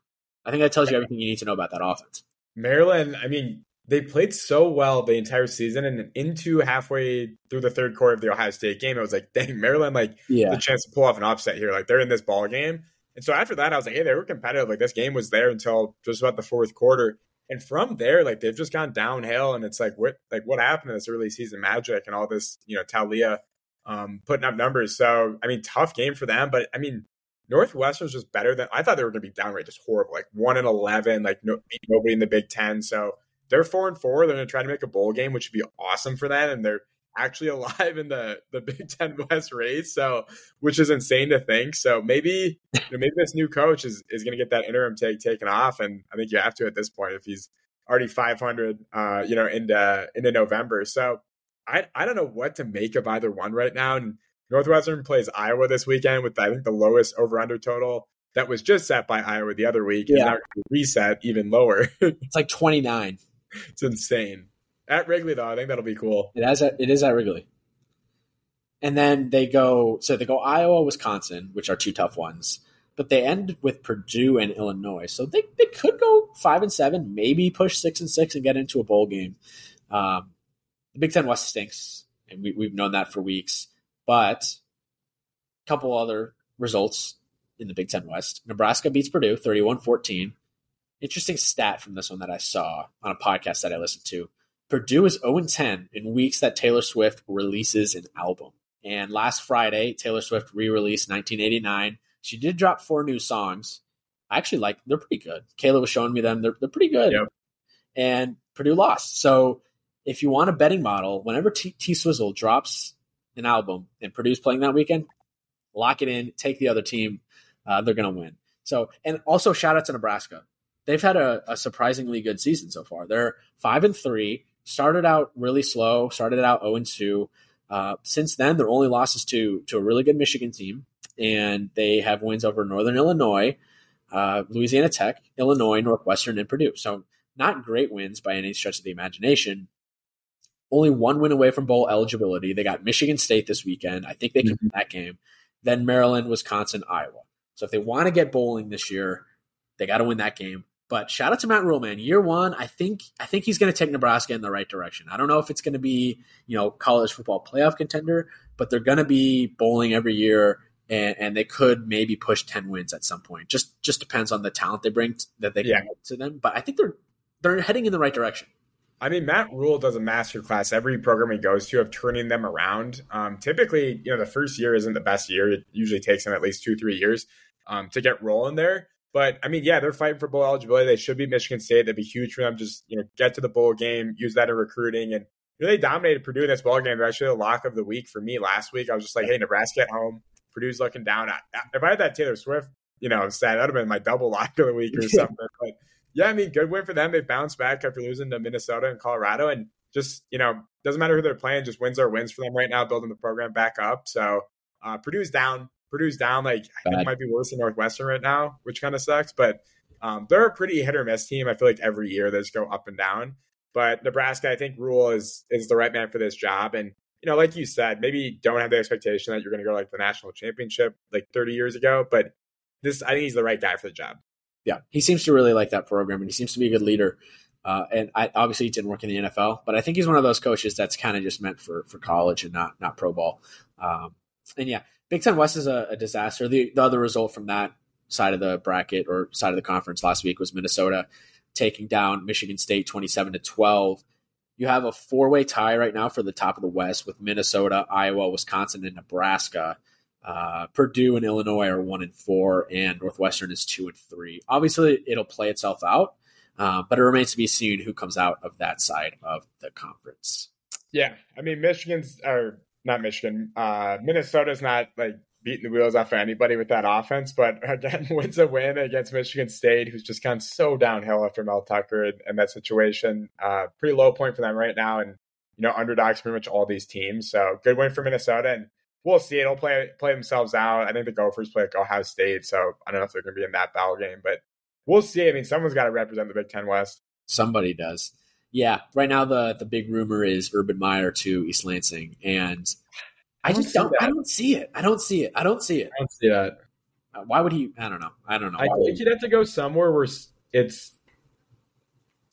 I think that tells you everything you need to know about that offense. Maryland, I mean, they played so well the entire season, and into halfway through the third quarter of the Ohio State game, I was like, dang, Maryland, like, yeah. the chance to pull off an upset here. Like, they're in this ball game. And so after that, I was like, hey, they were competitive. Like, this game was there until just about the fourth quarter. And from there, like, they've just gone downhill, and it's like, what, like, what happened to this early season magic and all this, you know, Talia um, putting up numbers. So, I mean, tough game for them, but I mean, Northwestern's just better than I thought they were going to be. Downright just horrible, like one and eleven, like no, nobody in the Big Ten. So they're four and four. They're going to try to make a bowl game, which would be awesome for them. And they're actually alive in the the Big Ten West race, so which is insane to think. So maybe you know, maybe this new coach is is going to get that interim tag taken off, and I think you have to at this point if he's already five hundred, uh, you know, into into November. So I I don't know what to make of either one right now. And Northwestern plays Iowa this weekend with, I think, the lowest over-under total that was just set by Iowa the other week. Yeah. It's now reset even lower. It's like twenty-nine. It's insane. At Wrigley, though, I think that'll be cool. It, has a, it is at Wrigley. And then they go – so they go Iowa, Wisconsin, which are two tough ones. But they end with Purdue and Illinois. So they, they could go five and seven, maybe push six and six and get into a bowl game. Um, the Big Ten West stinks, and we, we've known that for weeks. But a couple other results in the Big Ten West. Nebraska beats Purdue thirty-one fourteen. Interesting stat from this one that I saw on a podcast that I listened to. Purdue is oh and ten in weeks that Taylor Swift releases an album. And last Friday, Taylor Swift re-released nineteen eighty-nine. She did drop four new songs. I actually like them. They're pretty good. Kayla was showing me them. They're, they're pretty good. Yep. And Purdue lost. So if you want a betting model, whenever T, T Swizzle drops an album and Purdue's playing that weekend, lock it in, take the other team. Uh, they're going to win. So, and also shout out to Nebraska. They've had a, a surprisingly good season so far. They're five and three, started out really slow, started out oh and two. Uh, since then, their only losses to, to a really good Michigan team. And they have wins over Northern Illinois, uh, Louisiana Tech, Illinois, Northwestern, and Purdue. So not great wins by any stretch of the imagination. Only one win away from bowl eligibility. They got Michigan State this weekend. I think they can mm-hmm. win that game. Then Maryland, Wisconsin, Iowa. So if they want to get bowling this year, they got to win that game. But shout out to Matt Rhule, man. Year one, I think I think he's going to take Nebraska in the right direction. I don't know if it's going to be, you know, college football playoff contender, but they're going to be bowling every year, and, and they could maybe push ten wins at some point. Just just depends on the talent they bring t- that they yeah. can get to them. But I think they're they're heading in the right direction. I mean, Matt Rhule does a masterclass every program he goes to of turning them around. Um, typically, you know, the first year isn't the best year. It usually takes them at least two, three years um, to get rolling there. But, I mean, yeah, they're fighting for bowl eligibility. They should be Michigan State. That'd be huge for them. Just, you know, get to the bowl game, use that in recruiting. And you know, they dominated Purdue in this bowl game. They're actually the lock of the week for me last week. I was just like, hey, Nebraska at home. Purdue's looking down. I, if I had that Taylor Swift, you know, stat, that would have been my double lock of the week or something. But yeah, I mean, good win for them. They bounced back after losing to Minnesota and Colorado, and just, you know, doesn't matter who they're playing, just wins are wins for them right now, building the program back up. So uh, Purdue's down. Purdue's down. Like, I think it might be worse than Northwestern right now, which kind of sucks. But um, they're a pretty hit or miss team. I feel like every year they just go up and down. But Nebraska, I think Rule is is the right man for this job. And, you know, like you said, maybe don't have the expectation that you're going to go like the national championship like thirty years ago. But this, I think he's the right guy for the job. Yeah, he seems to really like that program, and he seems to be a good leader. Uh, and I, obviously, he didn't work in the N F L, but I think he's one of those coaches that's kind of just meant for for college and not not pro ball. Um, and yeah, Big Ten West is a, a disaster. The, the other result from that side of the bracket or side of the conference last week was Minnesota taking down Michigan State twenty-seven to twelve. You have a four-way tie right now for the top of the West with Minnesota, Iowa, Wisconsin, and Nebraska. Uh, Purdue and Illinois are one and four, and Northwestern is two and three. Obviously, it'll play itself out, uh, but it remains to be seen who comes out of that side of the conference. Yeah, I mean, Michigan's or not Michigan, uh, Minnesota's not like beating the wheels off of anybody with that offense, but again, wins a win against Michigan State, who's just gone so downhill after Mel Tucker and, and that situation. Uh, pretty low point for them right now, and you know, underdogs pretty much all these teams. So good win for Minnesota, and we'll see. It'll play play themselves out. I think the Gophers play like Ohio State, so I don't know if they're going to be in that battle game, but we'll see. I mean, someone's got to represent the Big Ten West. Somebody does. Yeah. Right now, the the big rumor is Urban Meyer to East Lansing, and I just don't. I don't see it. I don't see it. I don't see it. I don't see that. Why would he? I don't know. I don't know. I think you'd have to go somewhere where it's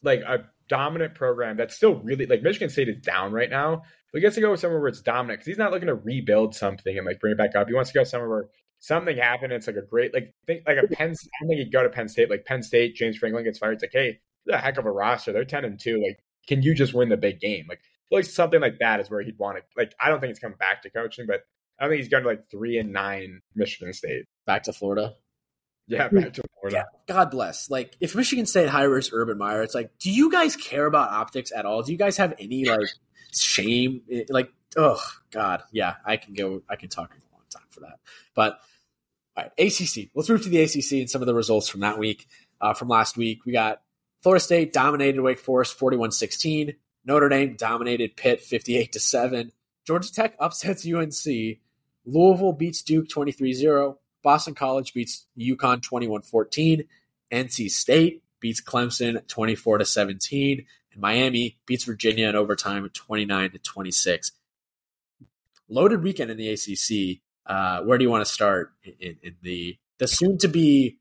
like a dominant program that's still really like Michigan State is down right now. He gets to go somewhere where it's dominant because he's not looking to rebuild something and like bring it back up. He wants to go somewhere where something happened. And it's like a great, like think like a Penn. I don't think he'd go to Penn State. Like Penn State, James Franklin gets fired. It's like, hey, they're a heck of a roster. They're ten and two. Like, can you just win the big game? Like, like something like that is where he'd want to. Like, I don't think he's coming back to coaching, but I don't think he's going to like three and nine Michigan State back to Florida. Yeah, back to Florida. Yeah. God bless. Like, if Michigan State hires Urban Meyer, it's like, do you guys care about optics at all? Do you guys have any like? Shame, it, like, oh God, yeah, I can go, I can talk a long time for that. But all right, A C C. Let's move to the A C C and some of the results from that week, uh, from last week. We got Florida State dominated Wake Forest forty-one sixteen. Notre Dame dominated Pitt fifty-eight to seven. Georgia Tech upsets U N C. Louisville beats Duke twenty-three zero. Boston College beats UConn twenty-one fourteen. N C State beats Clemson twenty-four to seventeen. And Miami beats Virginia in overtime, twenty-nine to twenty-six. Loaded weekend in the A C C. Uh, where do you want to start in, in, in the the soon to be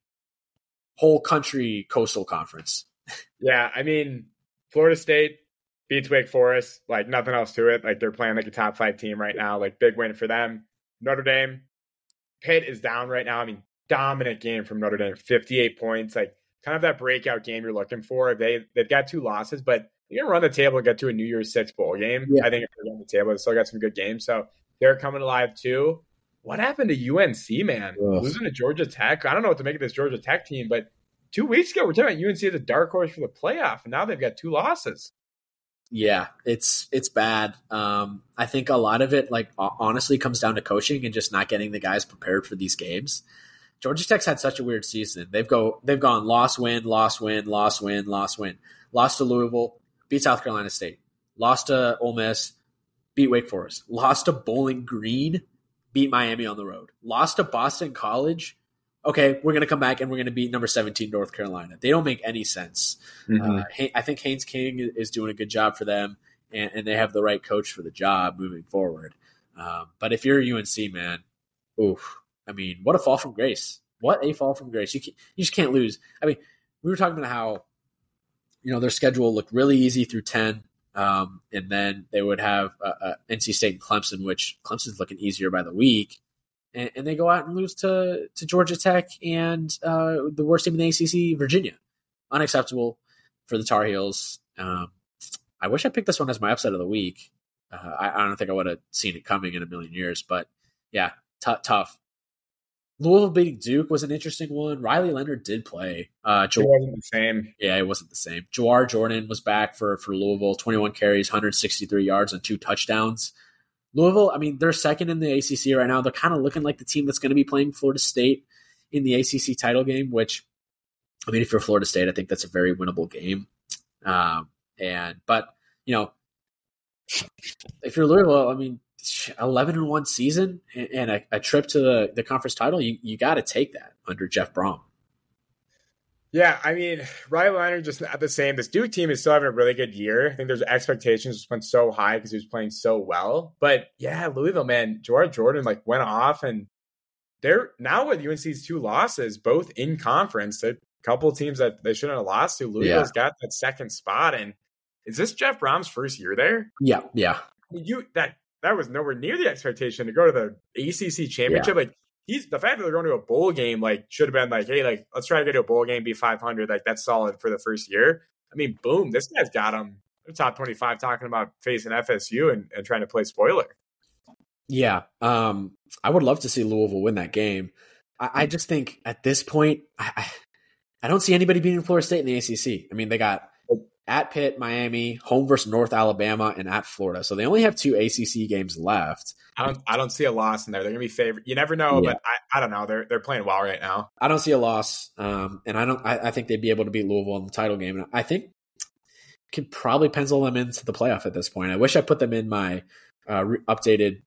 whole country coastal conference? Yeah, I mean, Florida State beats Wake Forest. Like nothing else to it. Like they're playing like a top five team right now. Like big win for them. Notre Dame, Pitt is down right now. I mean, dominant game from Notre Dame, fifty-eight points. Like. Kind of that breakout game you're looking for. They, they've got two losses, but they're going to run the table and get to a New Year's Six bowl game. Yeah. I think if they run the table, they still got some good games. So they're coming alive too. What happened to U N C, man? Ugh. Losing to Georgia Tech. I don't know what to make of this Georgia Tech team, but two weeks ago, we're talking about U N C as a dark horse for the playoff, and now they've got two losses. Yeah, it's it's bad. Um, I think a lot of it, like honestly, comes down to coaching and just not getting the guys prepared for these games. Georgia Tech's had such a weird season. They've go they've gone loss win, loss win, loss win, loss win. Lost to Louisville, beat South Carolina State. Lost to Ole Miss, beat Wake Forest. Lost to Bowling Green, beat Miami on the road. Lost to Boston College. Okay, we're going to come back and we're going to beat number seventeen North Carolina. They don't make any sense. Mm-hmm. Uh, I think Haynes King is doing a good job for them, and, and they have the right coach for the job moving forward. Um, but if you're U N C, man, oof. I mean, what a fall from grace. What a fall from grace. You can't, you just can't lose. I mean, we were talking about how, you know, their schedule looked really easy through ten, um, and then they would have uh, uh, N C State and Clemson, which Clemson's looking easier by the week, and, and they go out and lose to, to Georgia Tech and uh, the worst team in the A C C, Virginia. Unacceptable for the Tar Heels. Um, I wish I picked this one as my upset of the week. Uh, I, I don't think I would have seen it coming in a million years, but yeah, t- tough. Louisville beating Duke was an interesting one. Riley Leonard did play. Uh, Jawar, it wasn't the same. Yeah, it wasn't the same. Jawar Jordan was back for, for Louisville, twenty-one carries, one hundred sixty-three yards, and two touchdowns. Louisville, I mean, they're second in the A C C right now. They're kind of looking like the team that's going to be playing Florida State in the A C C title game, which, I mean, if you're Florida State, I think that's a very winnable game. Um, and but, you know, if you're Louisville, I mean, eleven and one season and a, a trip to the, the conference title, you, you got to take that under Jeff Brom. Yeah, I mean, Riley Leonard just not the same. This Duke team is still having a really good year. I think there's expectations just went so high because he was playing so well. But yeah, Louisville, man, Jordan Jordan like went off, and they're now with U N C's two losses, both in conference, a couple teams that they shouldn't have lost to. Louisville's yeah. got that second spot, and is this Jeff Brom's first year there? Yeah, yeah. You that that was nowhere near the expectation to go to the A C C championship, yeah. like. He's, the fact that they're going to a bowl game, like, should have been like, hey, like, let's try to get to a bowl game, be five hundred. Like, that's solid for the first year. I mean, boom, this guy's got him. They're top twenty-five talking about facing F S U and, and trying to play spoiler. Yeah. Um, I would love to see Louisville win that game. I, I just think at this point, I, I don't see anybody beating Florida State in the A C C. I mean, they got at Pitt, Miami, home versus North Alabama, and at Florida. So they only have two A C C games left. I don't, I don't see a loss in there. They're going to be favored. You never know, yeah. but I, I don't know. They're they're playing well right now. I don't see a loss, um, and I don't. I, I think they'd be able to beat Louisville in the title game. And I think could probably pencil them into the playoff at this point. I wish I put them in my uh, re- updated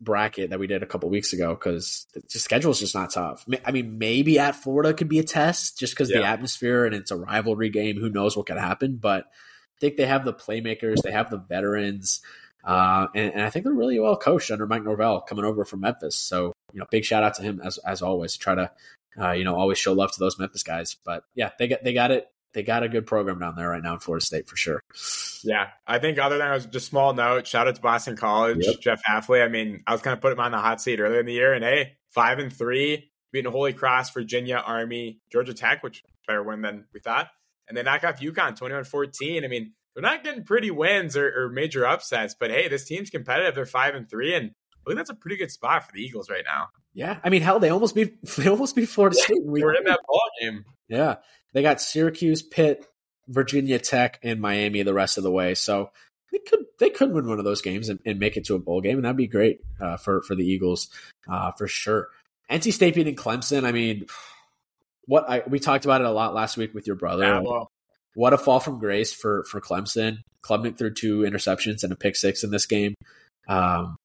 bracket that we did a couple weeks ago because the schedule is just not tough. I mean, maybe at Florida could be a test just because yeah. the atmosphere and it's a rivalry game. Who knows what could happen? But I think they have the playmakers. They have the veterans. Uh, and, and I think they're really well coached under Mike Norvell coming over from Memphis. So, you know, big shout out to him as, as always, try to, uh, you know, always show love to those Memphis guys, but yeah, they got, they got it. They got a good program down there right now in Florida State for sure. Yeah. I think other than I was just small note, shout out to Boston College, yep. Jeff Hafley. I mean, I was kind of putting him on the hot seat earlier in the year and hey, five and three, beating Holy Cross, Virginia, Army, Georgia Tech, which better win than we thought. And they knock off UConn twenty-one fourteen. I mean, they're not getting pretty wins or, or major upsets, but hey, this team's competitive. They're five and three, and I believe that's a pretty good spot for the Eagles right now. Yeah, I mean, hell, they almost beat they almost beat Florida yeah, State. We were in that ball game. Yeah, they got Syracuse, Pitt, Virginia Tech, and Miami the rest of the way. So they could they could win one of those games and, and make it to a bowl game, and that'd be great uh, for for the Eagles uh, for sure. N C State beating Clemson. I mean, what I we talked about it a lot last week with your brother. Yeah, well, what a fall from grace for, for Clemson. Klubnik threw two interceptions and a pick six in this game. Um,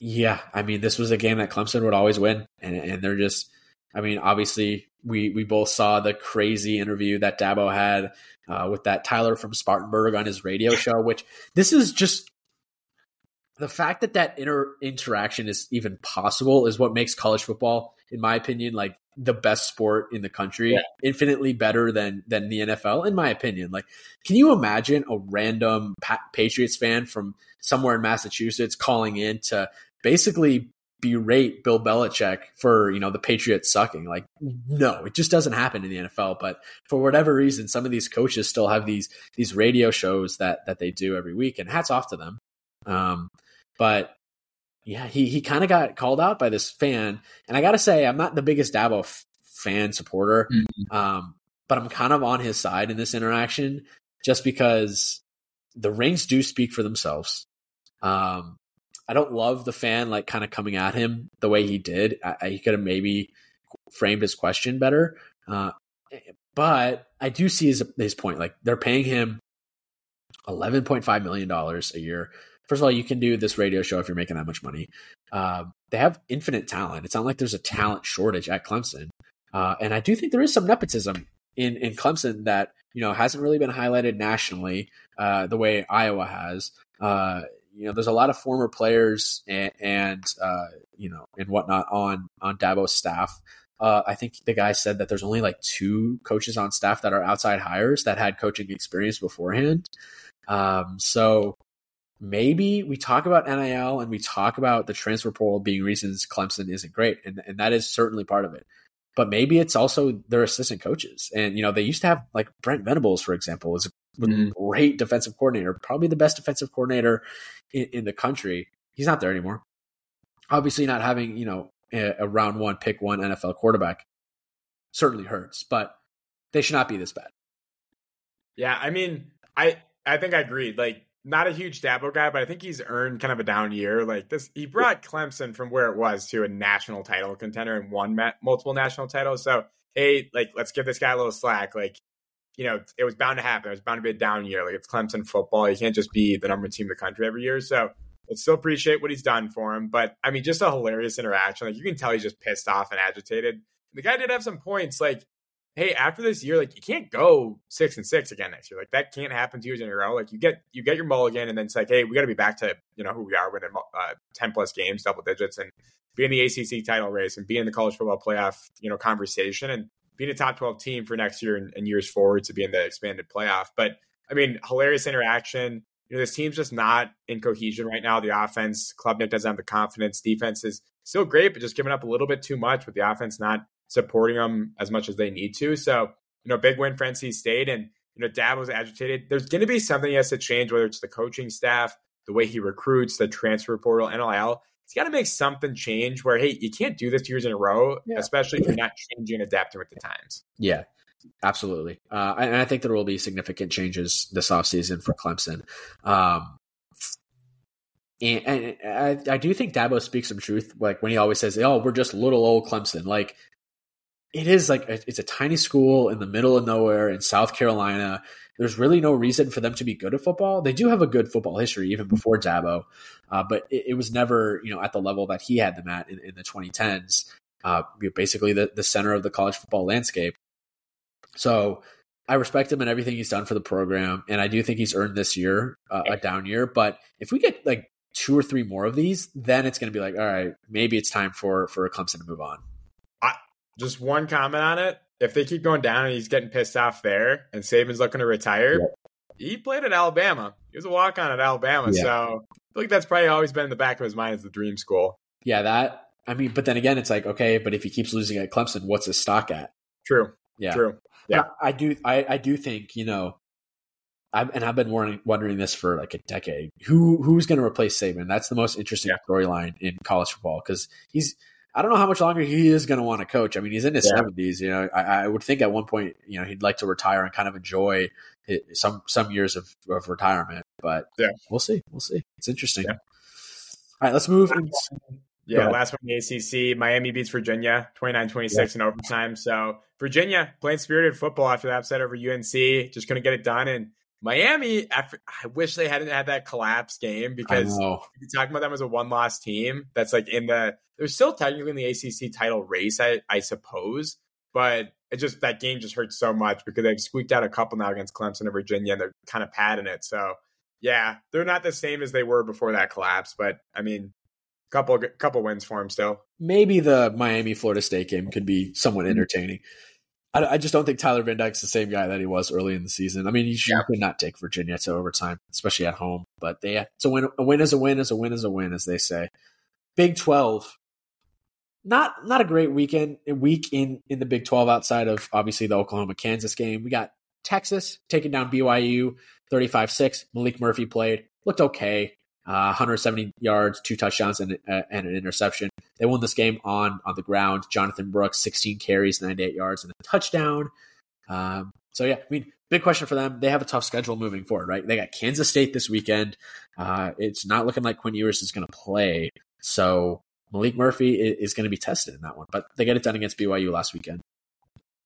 yeah, I mean, this was a game that Clemson would always win. And, and they're just, I mean, obviously, we, we both saw the crazy interview that Dabo had uh, with that Tyler from Spartanburg on his radio show, which this is just the fact that that inter- interaction is even possible is what makes college football, in my opinion, like, the best sport in the country, yeah. infinitely better than than the N F L, in my opinion. Like, can you imagine a random pa- Patriots fan from somewhere in Massachusetts calling in to basically berate Bill Belichick for, you know, the Patriots sucking? Like, no, it just doesn't happen in the N F L. But for whatever reason, some of these coaches still have these these radio shows that that they do every week, and hats off to them. Um, but Yeah, he he kind of got called out by this fan, and I gotta say, I'm not the biggest Dabo f- fan supporter, mm-hmm. um, but I'm kind of on his side in this interaction, just because the rings do speak for themselves. Um, I don't love the fan like kind of coming at him the way he did. I, I, he could have maybe framed his question better, uh, but I do see his his point. Like, they're paying him eleven point five million dollars a year. First of all, you can do this radio show if you're making that much money. Uh, they have infinite talent. It's not like there's a talent shortage at Clemson. Uh, and I do think there is some nepotism in, in Clemson that, you know, hasn't really been highlighted nationally uh, the way Iowa has. Uh, you know, there's a lot of former players and, and uh, you know, and whatnot on, on Dabo's staff. Uh, I think the guy said that there's only like two coaches on staff that are outside hires that had coaching experience beforehand. Um, so... maybe we talk about N I L and we talk about the transfer portal being reasons Clemson isn't great. And, and that is certainly part of it, but maybe it's also their assistant coaches. And, you know, they used to have like Brent Venables, for example, was a mm. great defensive coordinator, probably the best defensive coordinator in, in the country. He's not there anymore. Obviously not having, you know, a, a round one pick one N F L quarterback certainly hurts, but they should not be this bad. Yeah. I mean, I, I think I agree. Like, not a huge Dabo guy, but I think he's earned kind of a down year. Like this, he brought Clemson from where it was to a national title contender and won multiple national titles. So, hey, like, let's give this guy a little slack. Like, you know, it was bound to happen. It was bound to be a down year. Like, it's Clemson football. You can't just be the number one team in the country every year. So, I still appreciate what he's done for him. But, I mean, just a hilarious interaction. Like, you can tell he's just pissed off and agitated. The guy did have some points. Like, hey, after this year, like, you can't go six and six again next year. Like, that can't happen two years in a row. Like, you get you get your mulligan, and then it's like, hey, we got to be back to, you know, who we are, winning uh, ten plus games, double digits, and be in the A C C title race and be in the college football playoff, you know, conversation, and being a top twelve team for next year and, and years forward to be in the expanded playoff. But, I mean, hilarious interaction. You know, this team's just not in cohesion right now. The offense, Klubnik doesn't have the confidence. Defense is still great, but just giving up a little bit too much with the offense not supporting them as much as they need to. So, you know, big win for N C State. And, you know, Dabo was agitated. There's going to be something he has to change, whether it's the coaching staff, the way he recruits, the transfer portal, N L L. He's got to make something change where, hey, you can't do this two years in a row, yeah. especially if you're not changing and adapting with the times. Yeah, absolutely. Uh, and I think there will be significant changes this offseason for Clemson. Um, and and I, I do think Dabo speaks some truth, like when he always says, oh, we're just little old Clemson. Like, it is like a, it's a tiny school in the middle of nowhere in South Carolina. There's really no reason for them to be good at football. They do have a good football history even before Dabo, uh, but it, it was never, you know, at the level that he had them at in, in the twenty tens. Uh, basically, the, the center of the college football landscape. So I respect him and everything he's done for the program, and I do think he's earned this year uh, a down year. But if we get like two or three more of these, then it's going to be like, all right, maybe it's time for for Clemson to move on. Just one comment on it. If they keep going down and he's getting pissed off there and Saban's looking to retire, yeah. he played at Alabama. He was a walk-on at Alabama. Yeah. So I feel like that's probably always been in the back of his mind as the dream school. Yeah, that – I mean, but then again, it's like, okay, but if he keeps losing at Clemson, what's his stock at? True. Yeah. True. Yeah. But I do I, I do think, you know, I've, and I've been wondering, wondering this for like a decade, who who's going to replace Saban? That's the most interesting yeah. storyline in college football because he's – I don't know how much longer he is going to want to coach. I mean, he's in his yeah. seventies. You know, I, I would think at one point, you know, he'd like to retire and kind of enjoy it, some some years of, of retirement. But yeah. we'll see. We'll see. It's interesting. Yeah. All right, let's move. Yeah, last one in the A C C. Miami beats Virginia twenty-nine twenty-six yeah. in overtime. So Virginia playing spirited football after the upset over U N C. Just couldn't get it done. And Miami, after, I wish they hadn't had that collapse game because you're talking about them as a one-loss team that's like in the – they're still technically in the A C C title race, I, I suppose, but it just that game just hurts so much because they've squeaked out a couple now against Clemson and Virginia, and they're kind of padding it. So, yeah, they're not the same as they were before that collapse, but, I mean, a couple, couple wins for them still. Maybe the Miami-Florida State game could be somewhat entertaining. I just don't think Tyler Van Dyke's the same guy that he was early in the season. I mean, you should yeah. not take Virginia to overtime, especially at home. But they, it's a win. A win is a win is a win is a win, as they say. Big twelve, not not a great weekend week in in the Big twelve outside of obviously the Oklahoma Kansas game. We got Texas taking down B Y U thirty-five six. Malik Murphy played, looked okay, uh, one hundred seventy yards, two touchdowns, and uh, and an interception. They won this game on, on the ground. Jonathan Brooks, sixteen carries, ninety-eight yards, and a touchdown. Um, so, yeah, I mean, big question for them. They have a tough schedule moving forward, right? They got Kansas State this weekend. Uh, it's not looking like Quinn Ewers is going to play. So Malik Murphy is, is going to be tested in that one. But they got it done against B Y U last weekend.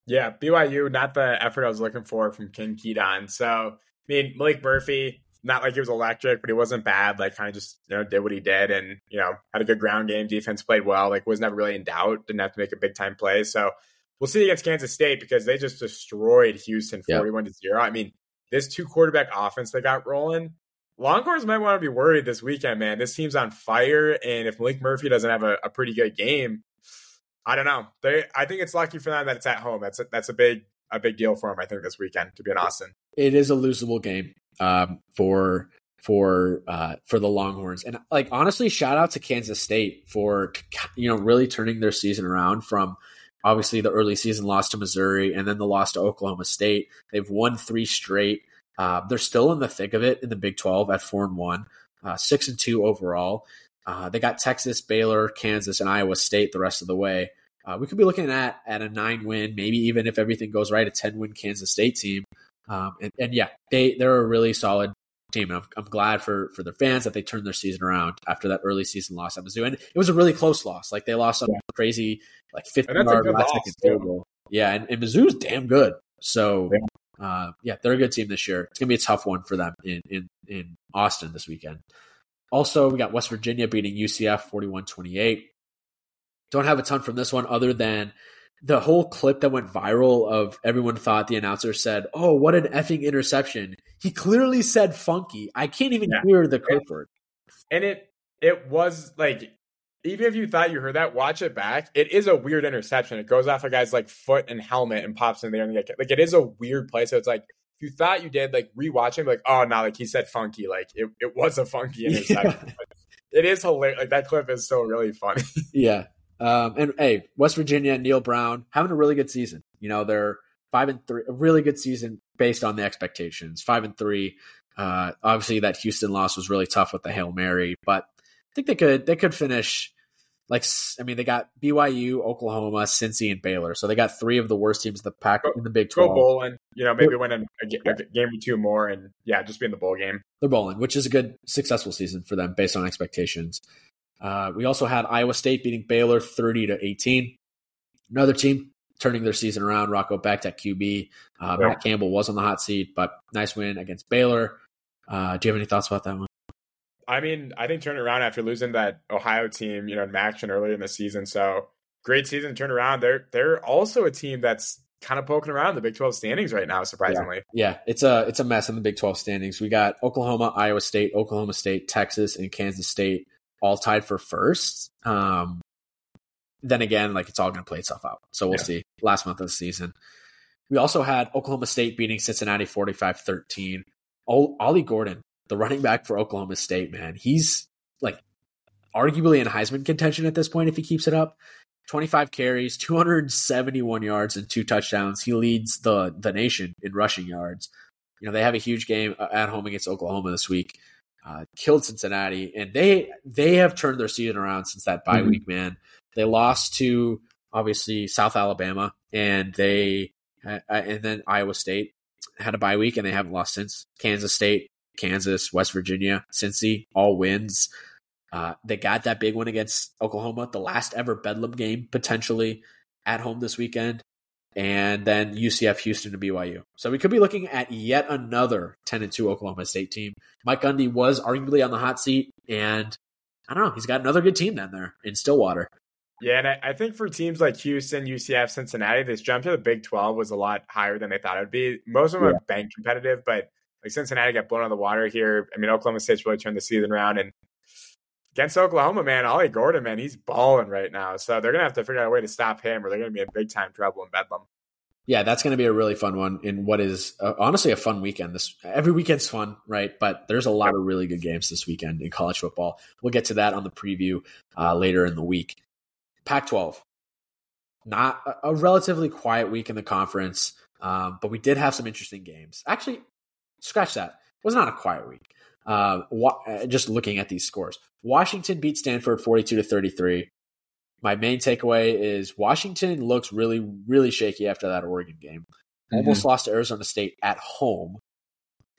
Yeah, B Y U, not the effort I was looking for from King Keaton. So, I mean, Malik Murphy... not like he was electric, but he wasn't bad. Like, kind of just, you know, did what he did and, you know, had a good ground game. Defense played well. Like, was never really in doubt. Didn't have to make a big-time play. So, we'll see against Kansas State because they just destroyed Houston forty-one to nothing. Yeah. I mean, this two-quarterback offense they got rolling, Longhorns might want to be worried this weekend, man. This team's on fire, and if Malik Murphy doesn't have a, a pretty good game, I don't know. They, I think it's lucky for them that it's at home. That's a, that's a big a big deal for them, I think, this weekend to be in Austin. It is a losable game. Um, for for uh, for the Longhorns, and like honestly, shout out to Kansas State for, you know, really turning their season around from obviously the early season loss to Missouri and then the loss to Oklahoma State. They've won three straight. Uh, they're still in the thick of it in the Big twelve at four and one, uh, six and two overall. Uh, they got Texas, Baylor, Kansas, and Iowa State the rest of the way. Uh, we could be looking at at a nine win, maybe even if everything goes right, a ten win Kansas State team. Um, and, and yeah, they, they're a really solid team. And I'm, I'm glad for for their fans that they turned their season around after that early season loss at Mizzou. And it was a really close loss. Like, they lost some yeah. crazy, like, fifty-yard last-second field goal. Yeah, and, and Mizzou's damn good. So, yeah. Uh, yeah, they're a good team this year. It's going to be a tough one for them in, in, in Austin this weekend. Also, we got West Virginia beating U C F forty-one twenty-eight. Don't have a ton from this one other than the whole clip that went viral of everyone thought the announcer said, "Oh, what an effing interception." He clearly said funky. I can't even yeah. hear the curse word. And it it was like, even if you thought you heard that, watch it back. It is a weird interception. It goes off a guy's like foot and helmet and pops in there. And like, like it is a weird play. So it's like, if you thought you did, like rewatching, like, oh no, like he said funky. Like it, it was a funky interception. Yeah. It is hilarious. Like that clip is so really funny. Yeah. Um, and hey, West Virginia, Neil Brown having a really good season. You know, they're five and three, a really good season based on the expectations, five and three. Uh, obviously that Houston loss was really tough with the Hail Mary, but I think they could, they could finish like, I mean, they got B Y U, Oklahoma, Cincy, and Baylor. So they got three of the worst teams in the pack go, in the Big twelve. Go bowling, you know, maybe win a, a, a game or two more and yeah, just be in the bowl game. They're bowling, which is a good successful season for them based on expectations. Uh, we also had Iowa State beating Baylor thirty to eighteen. Another team turning their season around. Rocco Becht at Q B. Uh, yeah. Matt Campbell was on the hot seat, but nice win against Baylor. Uh, do you have any thoughts about that one? I mean, I think turning around after losing that Ohio team, you know, in action earlier in the season. So great season turn around. They're they're also a team that's kind of poking around the Big twelve standings right now, surprisingly. Yeah. yeah, it's a it's a mess in the Big twelve standings. We got Oklahoma, Iowa State, Oklahoma State, Texas, and Kansas State all tied for first. Um, then again, like it's all going to play itself out. So we'll yeah. see. Last month of the season. We also had Oklahoma State beating Cincinnati forty-five thirteen. O- Ollie Gordon, the running back for Oklahoma State, man, he's like arguably in Heisman contention at this point if he keeps it up. twenty-five carries, two hundred seventy-one yards, and two touchdowns. He leads the, the nation in rushing yards. You know, they have a huge game at home against Oklahoma this week. Uh, killed Cincinnati, and they they have turned their season around since that bye mm-hmm. week, man. They lost to, obviously, South Alabama, and they uh, and then Iowa State had a bye week, and they haven't lost since. Kansas State, Kansas, West Virginia, Cincy, all wins. Uh, they got that big one against Oklahoma, the last ever Bedlam game, potentially, at home this weekend. And then U C F, Houston, and B Y U. So we could be looking at yet another ten and two Oklahoma State team. Mike Gundy was arguably on the hot seat, and I don't know, he's got another good team down there in Stillwater. Yeah, and I, I think for teams like Houston, U C F, Cincinnati, this jump to the Big twelve was a lot higher than they thought it would be. Most of them yeah. are bank competitive, but like Cincinnati got blown out of the water here. I mean, Oklahoma State's really turned the season around, and against Oklahoma, man, Ollie Gordon, man, he's balling right now. So they're going to have to figure out a way to stop him or they're going to be in big-time trouble in Bedlam. Yeah, that's going to be a really fun one in what is uh, honestly a fun weekend. This every weekend's fun, right? But there's a lot of really good games this weekend in college football. We'll get to that on the preview uh, later in the week. Pac twelve, not a, a relatively quiet week in the conference, um, but we did have some interesting games. Actually, scratch that. It was not a quiet week. Uh, wa- just looking at these scores, Washington beat Stanford forty-two to thirty-three. My main takeaway is Washington looks really, really shaky after that Oregon game. Mm-hmm. Almost lost to Arizona State at home.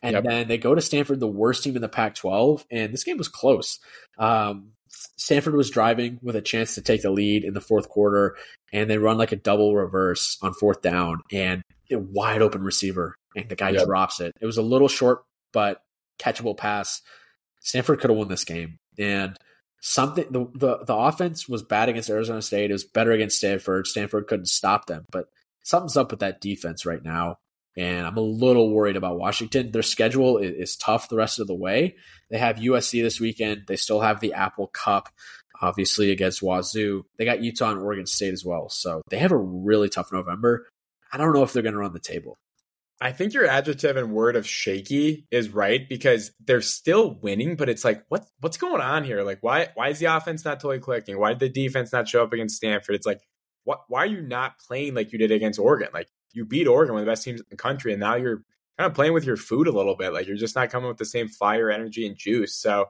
And yep. then they go to Stanford, the worst team in the Pac twelve. And this game was close. Um, Stanford was driving with a chance to take the lead in the fourth quarter. And they run like a double reverse on fourth down and a wide open receiver. And the guy yep. drops it. It was a little short, but catchable pass. Stanford could have won this game, and something the, the the offense was bad against Arizona State. It was better against Stanford. Stanford couldn't stop them, but something's up with that defense right now, and I'm a little worried about Washington. Their schedule is, is tough the rest of the way. They have U S C this weekend. They still have the Apple Cup, obviously, against Wazoo. They got Utah and Oregon State as well, so they have a really tough November. I don't know if they're going to run the table. I think your adjective and word of shaky is right because they're still winning, but it's like, what what's going on here? Like, why why is the offense not totally clicking? Why did the defense not show up against Stanford? It's like, what, why are you not playing like you did against Oregon? Like, you beat Oregon, one of the best teams in the country, and now you're kind of playing with your food a little bit. Like, you're just not coming with the same fire, energy, and juice. So,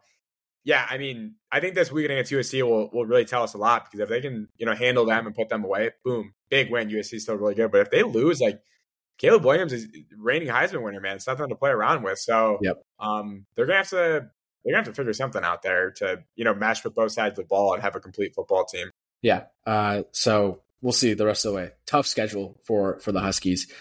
yeah, I mean, I think this weekend against U S C will will really tell us a lot because if they can, you know, handle them and put them away, boom, big win. U S C's still really good, but if they lose, like, Caleb Williams is reigning Heisman winner, man. It's nothing to play around with. So yep. um, they're gonna have to they're gonna have to figure something out there to, you know, match with both sides of the ball and have a complete football team. Yeah. Uh, so we'll see the rest of the way. Tough schedule for for the Huskies.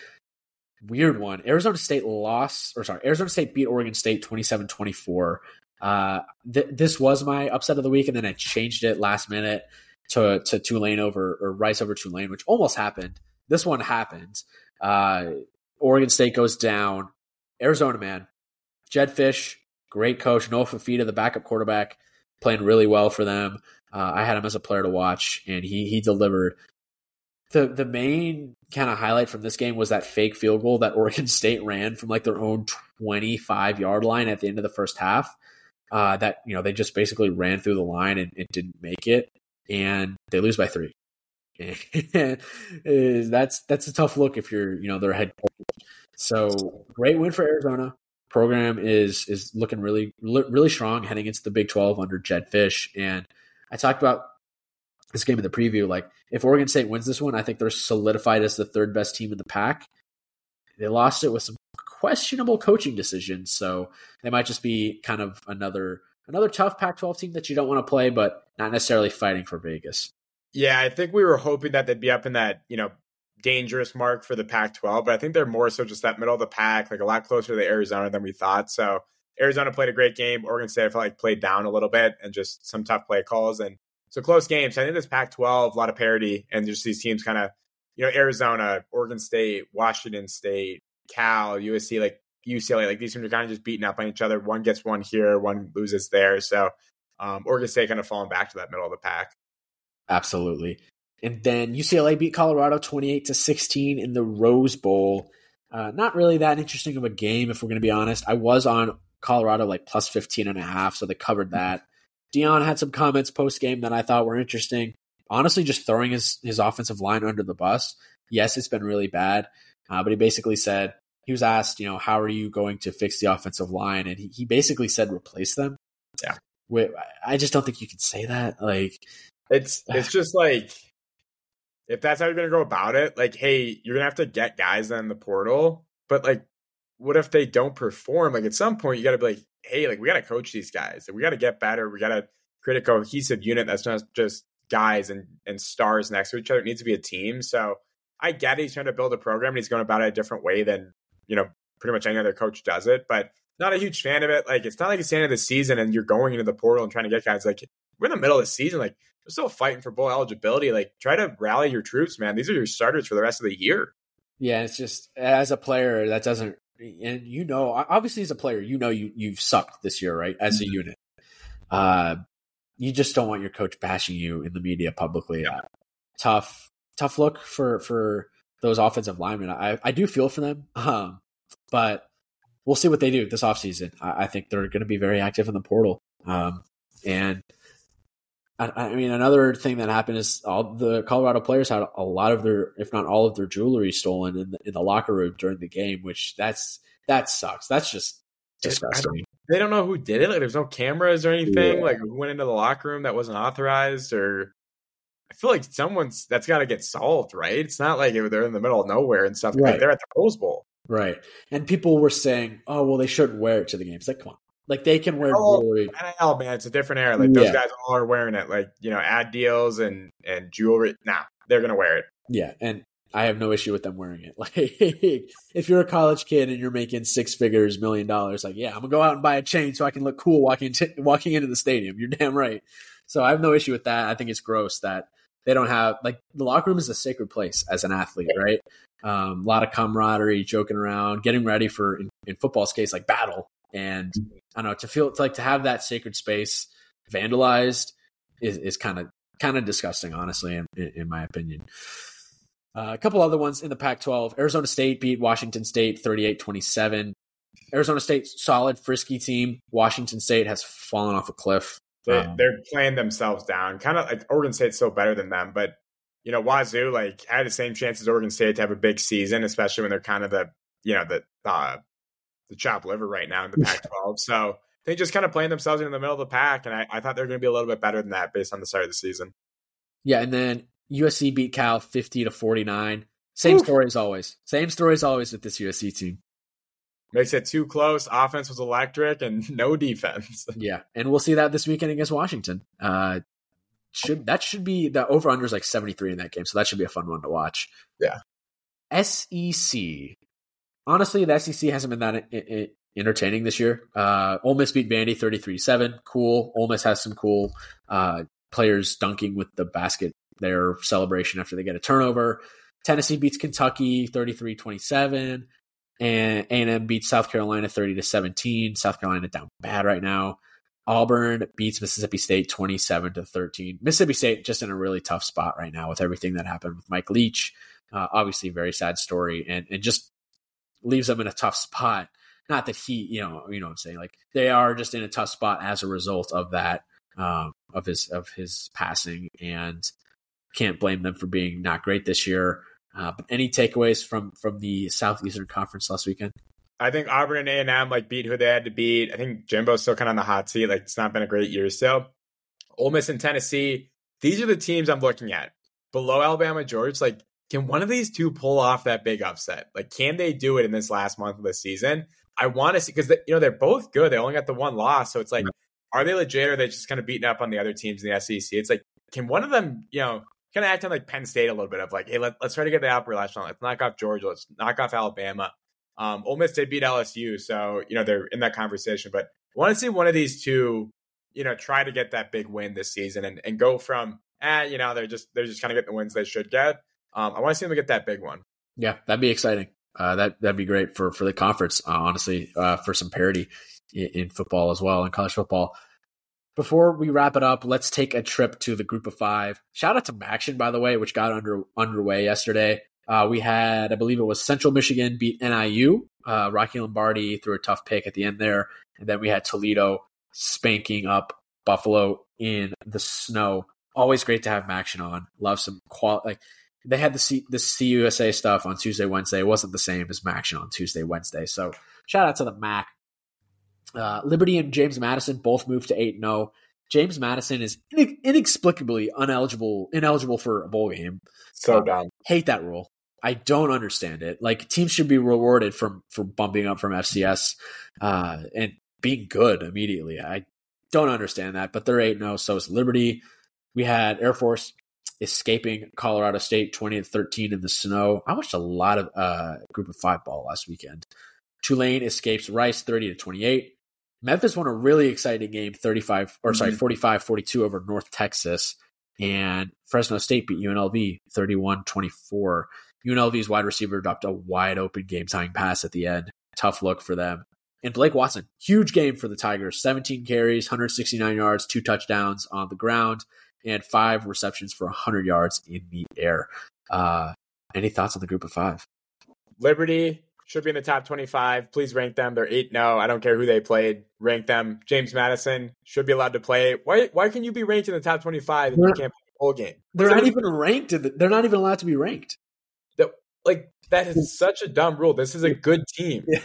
Weird one. Arizona State lost, or sorry, Arizona State beat Oregon State twenty-seven twenty-four. Uh, th- this was my upset of the week, and then I changed it last minute to to Tulane over or Rice over Tulane, which almost happened. This one happened. Uh, Oregon State goes down. Arizona, man, Jed Fish, great coach. Noah Fafita, the backup quarterback, playing really well for them. Uh, I had him as a player to watch, and he he delivered. The the main kind of highlight from this game was that fake field goal that Oregon State ran from like their own twenty-five yard line at the end of the first half. Uh, that, you know, they just basically ran through the line and, and didn't make it, and they lose by three. that's that's a tough look if you're, you know, their head coach. So great win for Arizona. Program is is looking really really strong heading into the Big Twelve under Jed Fish. And I talked about this game in the preview. Like, if Oregon State wins this one, I think they're solidified as the third best team in the pack. They lost it with some questionable coaching decisions, so they might just be kind of another another tough Pac twelve team that you don't want to play, but not necessarily fighting for Vegas. Yeah, I think we were hoping that they'd be up in that, you know, dangerous mark for the Pac twelve, but I think they're more so just that middle of the pack, like a lot closer to Arizona than we thought. So Arizona played a great game. Oregon State, I felt like, played down a little bit and just some tough play calls. And so close games. I think this Pac twelve, a lot of parity, and just these teams kind of, you know, Arizona, Oregon State, Washington State, Cal, U S C, like U C L A, like these teams are kind of just beating up on each other. One gets one here, one loses there. So um, Oregon State kind of falling back to that middle of the pack. Absolutely. And then U C L A beat Colorado twenty-eight to sixteen in the Rose Bowl. Uh, not really that interesting of a game, if we're going to be honest. I was on Colorado like plus fifteen and a half, so they covered that. Dion had some comments post-game that I thought were interesting. Honestly, just throwing his, his offensive line under the bus. Yes, it's been really bad, uh, but he basically said, he was asked, you know, how are you going to fix the offensive line? And he, he basically said, replace them. Yeah. Wait, I just don't think you can say that. Like, It's it's just like, if that's how you're going to go about it, like, hey, you're going to have to get guys in the portal. But, like, what if they don't perform? Like, at some point, you got to be like, hey, like, we got to coach these guys. Like, we got to get better. We got to create a cohesive unit that's not just guys and, and stars next to each other. It needs to be a team. So I get it. He's trying to build a program, and he's going about it a different way than, you know, pretty much any other coach does it. But not a huge fan of it. Like, it's not like it's the end of the season and you're going into the portal and trying to get guys. Like, we're in the middle of the season. Like, we're still fighting for bowl eligibility. Like, try to rally your troops, man. These are your starters for the rest of the year. Yeah, it's just, as a player, that doesn't, and you know, obviously as a player, you know, you, you've sucked this year, right? As a mm-hmm. unit. Uh, you just don't want your coach bashing you in the media publicly. Yeah. Uh, tough, tough look for, for those offensive linemen. I, I do feel for them, um, but we'll see what they do this offseason. I, I think they're going to be very active in the portal. Um, and I mean, another thing that happened is all the Colorado players had a lot of their, if not all of their jewelry stolen in the, in the locker room during the game, which that's, that sucks. That's just disgusting. Don't, they don't know who did it. Like, there's no cameras or anything. Yeah. Like, who went into the locker room that wasn't authorized, or I feel like someone's, that's got to get solved, right? It's not like they're in the middle of nowhere and stuff. Right. Like, they're at the Rose Bowl. Right. And people were saying, oh, well, they shouldn't wear it to the game. It's like, come on. Like, they can wear oh, jewelry. N I L, man, it's a different era. Like, those yeah. guys all are wearing it. Like, you know, ad deals and, and jewelry. Nah, they're going to wear it. Yeah, and I have no issue with them wearing it. Like, if you're a college kid and you're making six figures, million dollars, like, yeah, I'm going to go out and buy a chain so I can look cool walking t- walking into the stadium. You're damn right. So I have no issue with that. I think it's gross that they don't have – like, the locker room is a sacred place as an athlete, right? Um, a lot of camaraderie, joking around, getting ready for, in, in football's case, like battle. And I don't know, to feel to like to have that sacred space vandalized is is kind of kind of disgusting, honestly, in, in my opinion. Uh, a couple other ones in the Pac twelve. Arizona State beat Washington State thirty-eight twenty-seven. Arizona State, solid, frisky team. Washington State has fallen off a cliff. They, um, they're playing themselves down. Kind of like Oregon State's still better than them, but you know, Wazoo like had the same chance as Oregon State to have a big season, especially when they're kind of the you know the. Uh, the chopped liver right now in the Pac twelve. So they just kind of playing themselves in the middle of the pack. And I, I thought they were going to be a little bit better than that based on the start of the season. Yeah. And then U S C beat Cal fifty to forty-nine. Same Oof. story as always. Same story as always with this U S C team. Makes it too close. Offense was electric and no defense. Yeah, and we'll see that this weekend against Washington. Uh, should that should be the over/under is like seventy-three in that game, so that should be a fun one to watch. Yeah. S E C. Honestly, the S E C hasn't been that it, it, entertaining this year. Uh, Ole Miss beat Vandy thirty-three seven. Cool. Ole Miss has some cool uh, players dunking with the basket, their celebration after they get a turnover. Tennessee beats Kentucky thirty-three twenty-seven. And A and M beats South Carolina thirty to seventeen. South Carolina down bad right now. Auburn beats Mississippi State twenty-seven to thirteen. Mississippi State just in a really tough spot right now with everything that happened with Mike Leach. Uh, obviously, very sad story, and and just leaves them in a tough spot. Not that he, you know, you know what I'm saying. Like they are just in a tough spot as a result of that, um, of his of his passing, and can't blame them for being not great this year. Uh, but any takeaways from, from the Southeastern Conference last weekend? I think Auburn and A and M like beat who they had to beat. I think Jimbo's still kind of on the hot seat. Like it's not been a great year still. Ole Miss and Tennessee. These are the teams I'm looking at below Alabama, Georgia. Like, can one of these two pull off that big upset? Like, can they do it in this last month of the season? I want to see because you know they're both good. They only got the one loss, so it's like, are they legit or are they just kind of beating up on the other teams in the S E C? It's like, can one of them, you know, kind of acting like Penn State a little bit of like, hey, let, let's try to get the upper last round. Let's knock off Georgia. Let's knock off Alabama. Um, Ole Miss did beat L S U, so you know they're in that conversation. But I want to see one of these two, you know, try to get that big win this season and, and go from, ah, eh, you know, they're just they're just kind of getting the wins they should get. Um, I want to see them get that big one. Yeah, that'd be exciting. Uh, that that'd be great for for the conference, uh, honestly, uh, for some parity in, in football as well, in college football. Before we wrap it up, let's take a trip to the Group of Five. Shout out to Maction, by the way, which got under underway yesterday. Uh, we had, I believe it was Central Michigan beat N I U. Uh, Rocky Lombardi threw a tough pick at the end there, and then we had Toledo spanking up Buffalo in the snow. Always great to have Maction on. Love some quality. Like, they had the C- the C U S A stuff on Tuesday, Wednesday. It wasn't the same as Maction on Tuesday, Wednesday. So shout out to the Mac. Uh, Liberty and James Madison both moved to eight and oh. James Madison is in- inexplicably ineligible, ineligible for a bowl game. So um, dumb. Hate that rule. I don't understand it. Like teams should be rewarded from for bumping up from F C S uh, and being good immediately. I don't understand that, but they're eight and oh, so is Liberty. We had Air Force escaping Colorado State twenty to thirteen in the snow. I watched a lot of uh, Group of Five ball last weekend. Tulane escapes Rice thirty to twenty-eight. Memphis won a really exciting game, thirty-five or sorry, forty-five forty-two over North Texas, and Fresno State beat U N L V thirty-one twenty-four. U N L V's wide receiver dropped a wide open game tying pass at the end. Tough look for them. And Blake Watson, huge game for the Tigers, seventeen carries, one hundred sixty-nine yards, two touchdowns on the ground, and five receptions for one hundred yards in the air. Uh, any thoughts on the Group of Five? Liberty should be in the top twenty-five. Please rank them. They're eight and oh. I don't care who they played. Rank them. James Madison should be allowed to play. Why Why can you be ranked in the top twenty-five if they're, you can't play the whole game? They're not even ranked. In the, they're not even allowed to be ranked. That, like, that is such a dumb rule. This is a good team. Yeah.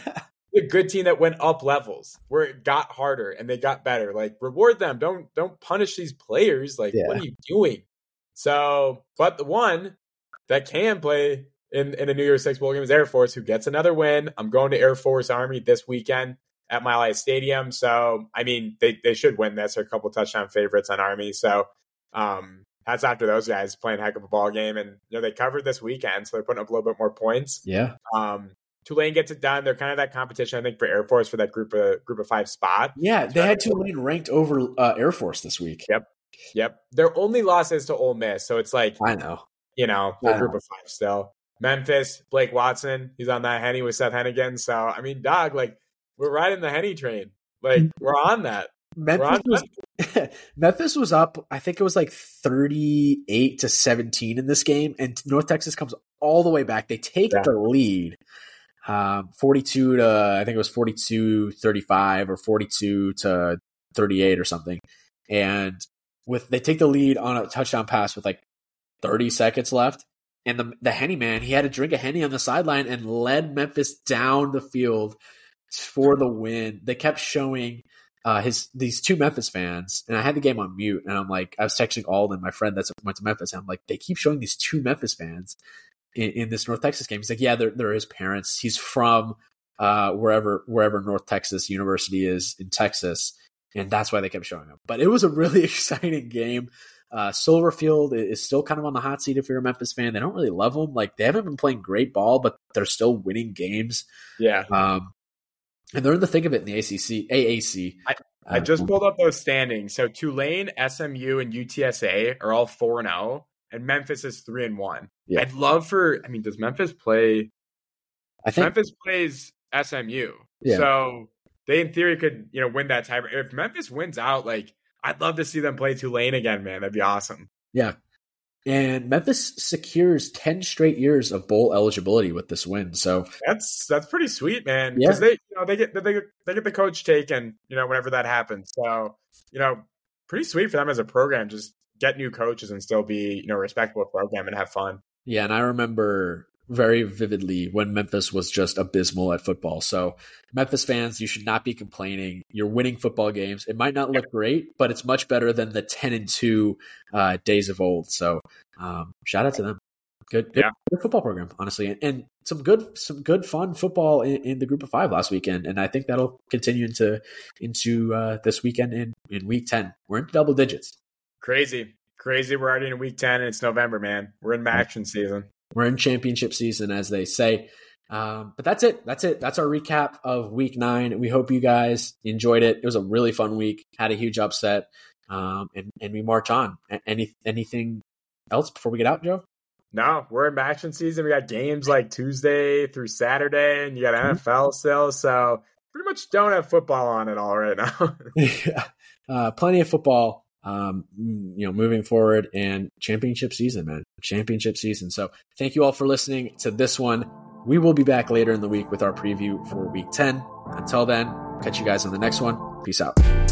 A good team that went up levels where it got harder and they got better. Like reward them. Don't don't punish these players. Like yeah. What are you doing? So, but the one that can play in, in a New Year's Six bowl game is Air Force, who gets another win. I'm going to Air Force Army this weekend at Mile High Stadium. So, I mean, they, they should win this. They're a couple touchdown favorites on Army. So, um, hats off to those guys playing a heck of a ball game. And you know they covered this weekend, so they're putting up a little bit more points. Yeah. Um. Tulane gets it done. They're kind of that competition, I think, for Air Force for that group of group of five spot. Yeah, they had Tulane ranked over uh, Air Force this week. Yep, yep. Their only loss is to Ole Miss, so it's like I know, you know, the group of five still. Memphis, Blake Watson, he's on that Henny with Seth Hennigan. So I mean, dog, like we're riding the Henny train. Like we're on that. Memphis on was that. Memphis was up. I think it was like thirty-eight to seventeen in this game, and North Texas comes all the way back. They take yeah. the lead. Um, forty-two to, uh, I think it was forty-two thirty-five or forty-two to thirty-eight or something. And with, they take the lead on a touchdown pass with like thirty seconds left. And the, the Henny man, he had to drink a Henny on the sideline and led Memphis down the field for the win. They kept showing, uh, his, these two Memphis fans. And I had the game on mute and I'm like, I was texting Alden, my friend that's went to Memphis. And I'm like, they keep showing these two Memphis fans. in, in this North Texas game. He's like, yeah, they're, they're his parents. He's from uh, wherever wherever North Texas University is in Texas, and that's why they kept showing up. But it was a really exciting game. Uh, Silverfield is still kind of on the hot seat if you're a Memphis fan. They don't really love them. Like, they haven't been playing great ball, but they're still winning games. Yeah. Um, and they're in the thick of it in the A C C, A A C. I, I um, just pulled up those standings. So Tulane, S M U, and U T S A are all four and zero, and Memphis is three and one. Yeah. I'd love for. I mean, does Memphis play? I think Memphis plays S M U. Yeah. So they, in theory, could you know win that tie. If Memphis wins out, like. I'd love to see them play Tulane again, man. That'd be awesome. Yeah. And Memphis secures ten straight years of bowl eligibility with this win. So that's that's pretty sweet, man. Because yeah. they you know they get they they get the coach taken, you know, whenever that happens. So, you know, pretty sweet for them as a program. Just get new coaches and still be, you know, a respectable program and have fun. Yeah, and I remember very vividly when Memphis was just abysmal at football. So Memphis fans, you should not be complaining. You're winning football games. It might not look great, but it's much better than the ten and two uh, days of old. So um, shout out to them. Good, good, yeah. Good football program, honestly. And, and some good, some good fun football in, in the group of five last weekend. And I think that'll continue into, into uh, this weekend in, in week ten. We're in double digits. Crazy, crazy. We're already in week ten and it's November, man. We're in action season. We're in championship season, as they say. Um, but that's it. That's it. That's our recap of week nine. We hope you guys enjoyed it. It was a really fun week. Had a huge upset. Um, and, and we march on. Any Anything else before we get out, Joe? No, we're in action season. We got games like Tuesday through Saturday, and you got N F L mm-hmm. still. So pretty much don't have football on at all right now. yeah, uh, Plenty of football. Um, you know, moving forward and championship season, man, championship season. So thank you all for listening to this one. We will be back later in the week with our preview for week ten. Until then, catch you guys on the next one. Peace out.